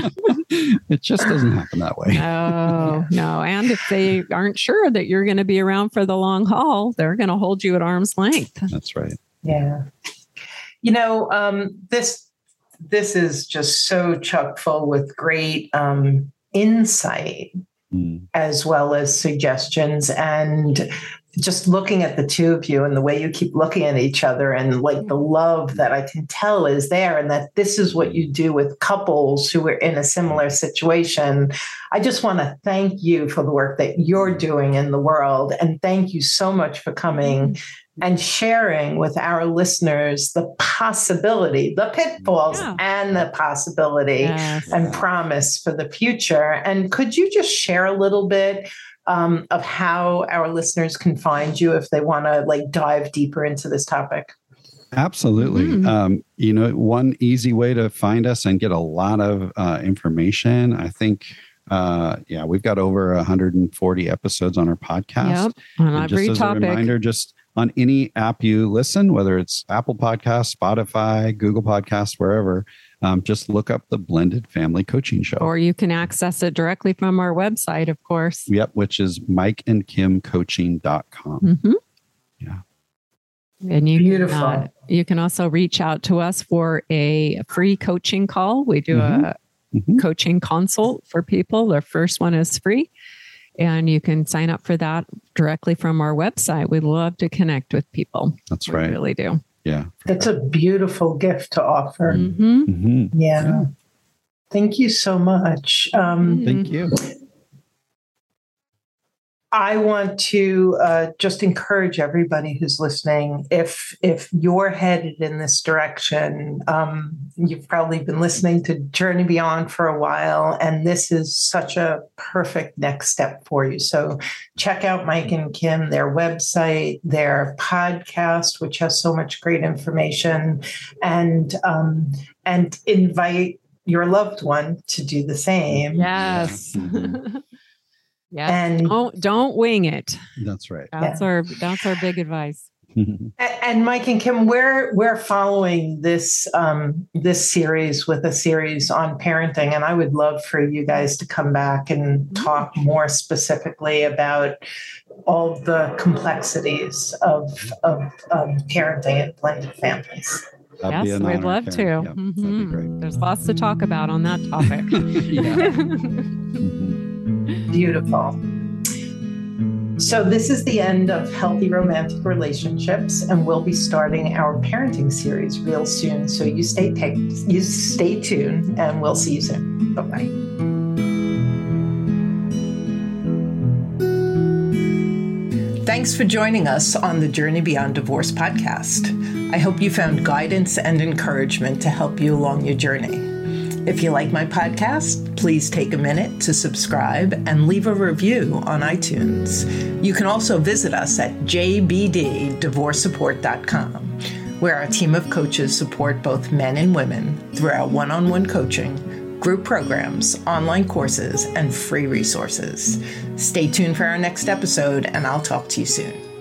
It just doesn't happen that way. Oh, no. And if they aren't sure that you're going to be around for the long haul, they're going to hold you at arm's length. That's right. Yeah. You know, this is just so chock full with great insight as well as suggestions. And just looking at the two of you and the way you keep looking at each other and like the love that I can tell is there, and that this is what you do with couples who are in a similar situation. I just want to thank you for the work that you're doing in the world. And thank you so much for coming and sharing with our listeners the possibility, the pitfalls and the possibility and promise for the future. And could you just share a little bit of how our listeners can find you if they want to like dive deeper into this topic? Absolutely. You know, one easy way to find us and get a lot of information, I think, we've got over 140 episodes on our podcast. And just as a reminder, just on any app you listen, whether it's Apple Podcasts, Spotify, Google Podcasts, wherever, just look up the Blended Family Coaching Show. Or you can access it directly from our website, of course. Yep, which is mikeandkimcoaching.com. Yeah. And you you can also reach out to us for a free coaching call. We do a coaching consult for people. The first one is free. And you can sign up for that directly from our website. We love to connect with people. That's right. We really do. Yeah. That's a beautiful gift to offer. Yeah. Thank you so much. Thank you. I want to just encourage everybody who's listening, if you're headed in this direction, you've probably been listening to Journey Beyond for a while, and this is such a perfect next step for you. So check out Mike and Kim, their website, their podcast, which has so much great information, and invite your loved one to do the same. Yes. Yeah. And don't wing it. That's right. That's our big advice. And Mike and Kim, we're following this this series with a series on parenting, and I would love for you guys to come back and talk more specifically about all the complexities of parenting and blended families. That'd yes, we'd love to. Yep, that'd be great. There's lots to talk about on that topic. Beautiful. So this is the end of Healthy Romantic Relationships, and we'll be starting our parenting series real soon. So you stay tuned, and we'll see you soon. Bye-bye. Thanks for joining us on the Journey Beyond Divorce podcast. I hope you found guidance and encouragement to help you along your journey. If you like my podcast, please take a minute to subscribe and leave a review on iTunes. You can also visit us at jbddivorcesupport.com, where our team of coaches support both men and women through our one-on-one coaching, group programs, online courses, and free resources. Stay tuned for our next episode, and I'll talk to you soon.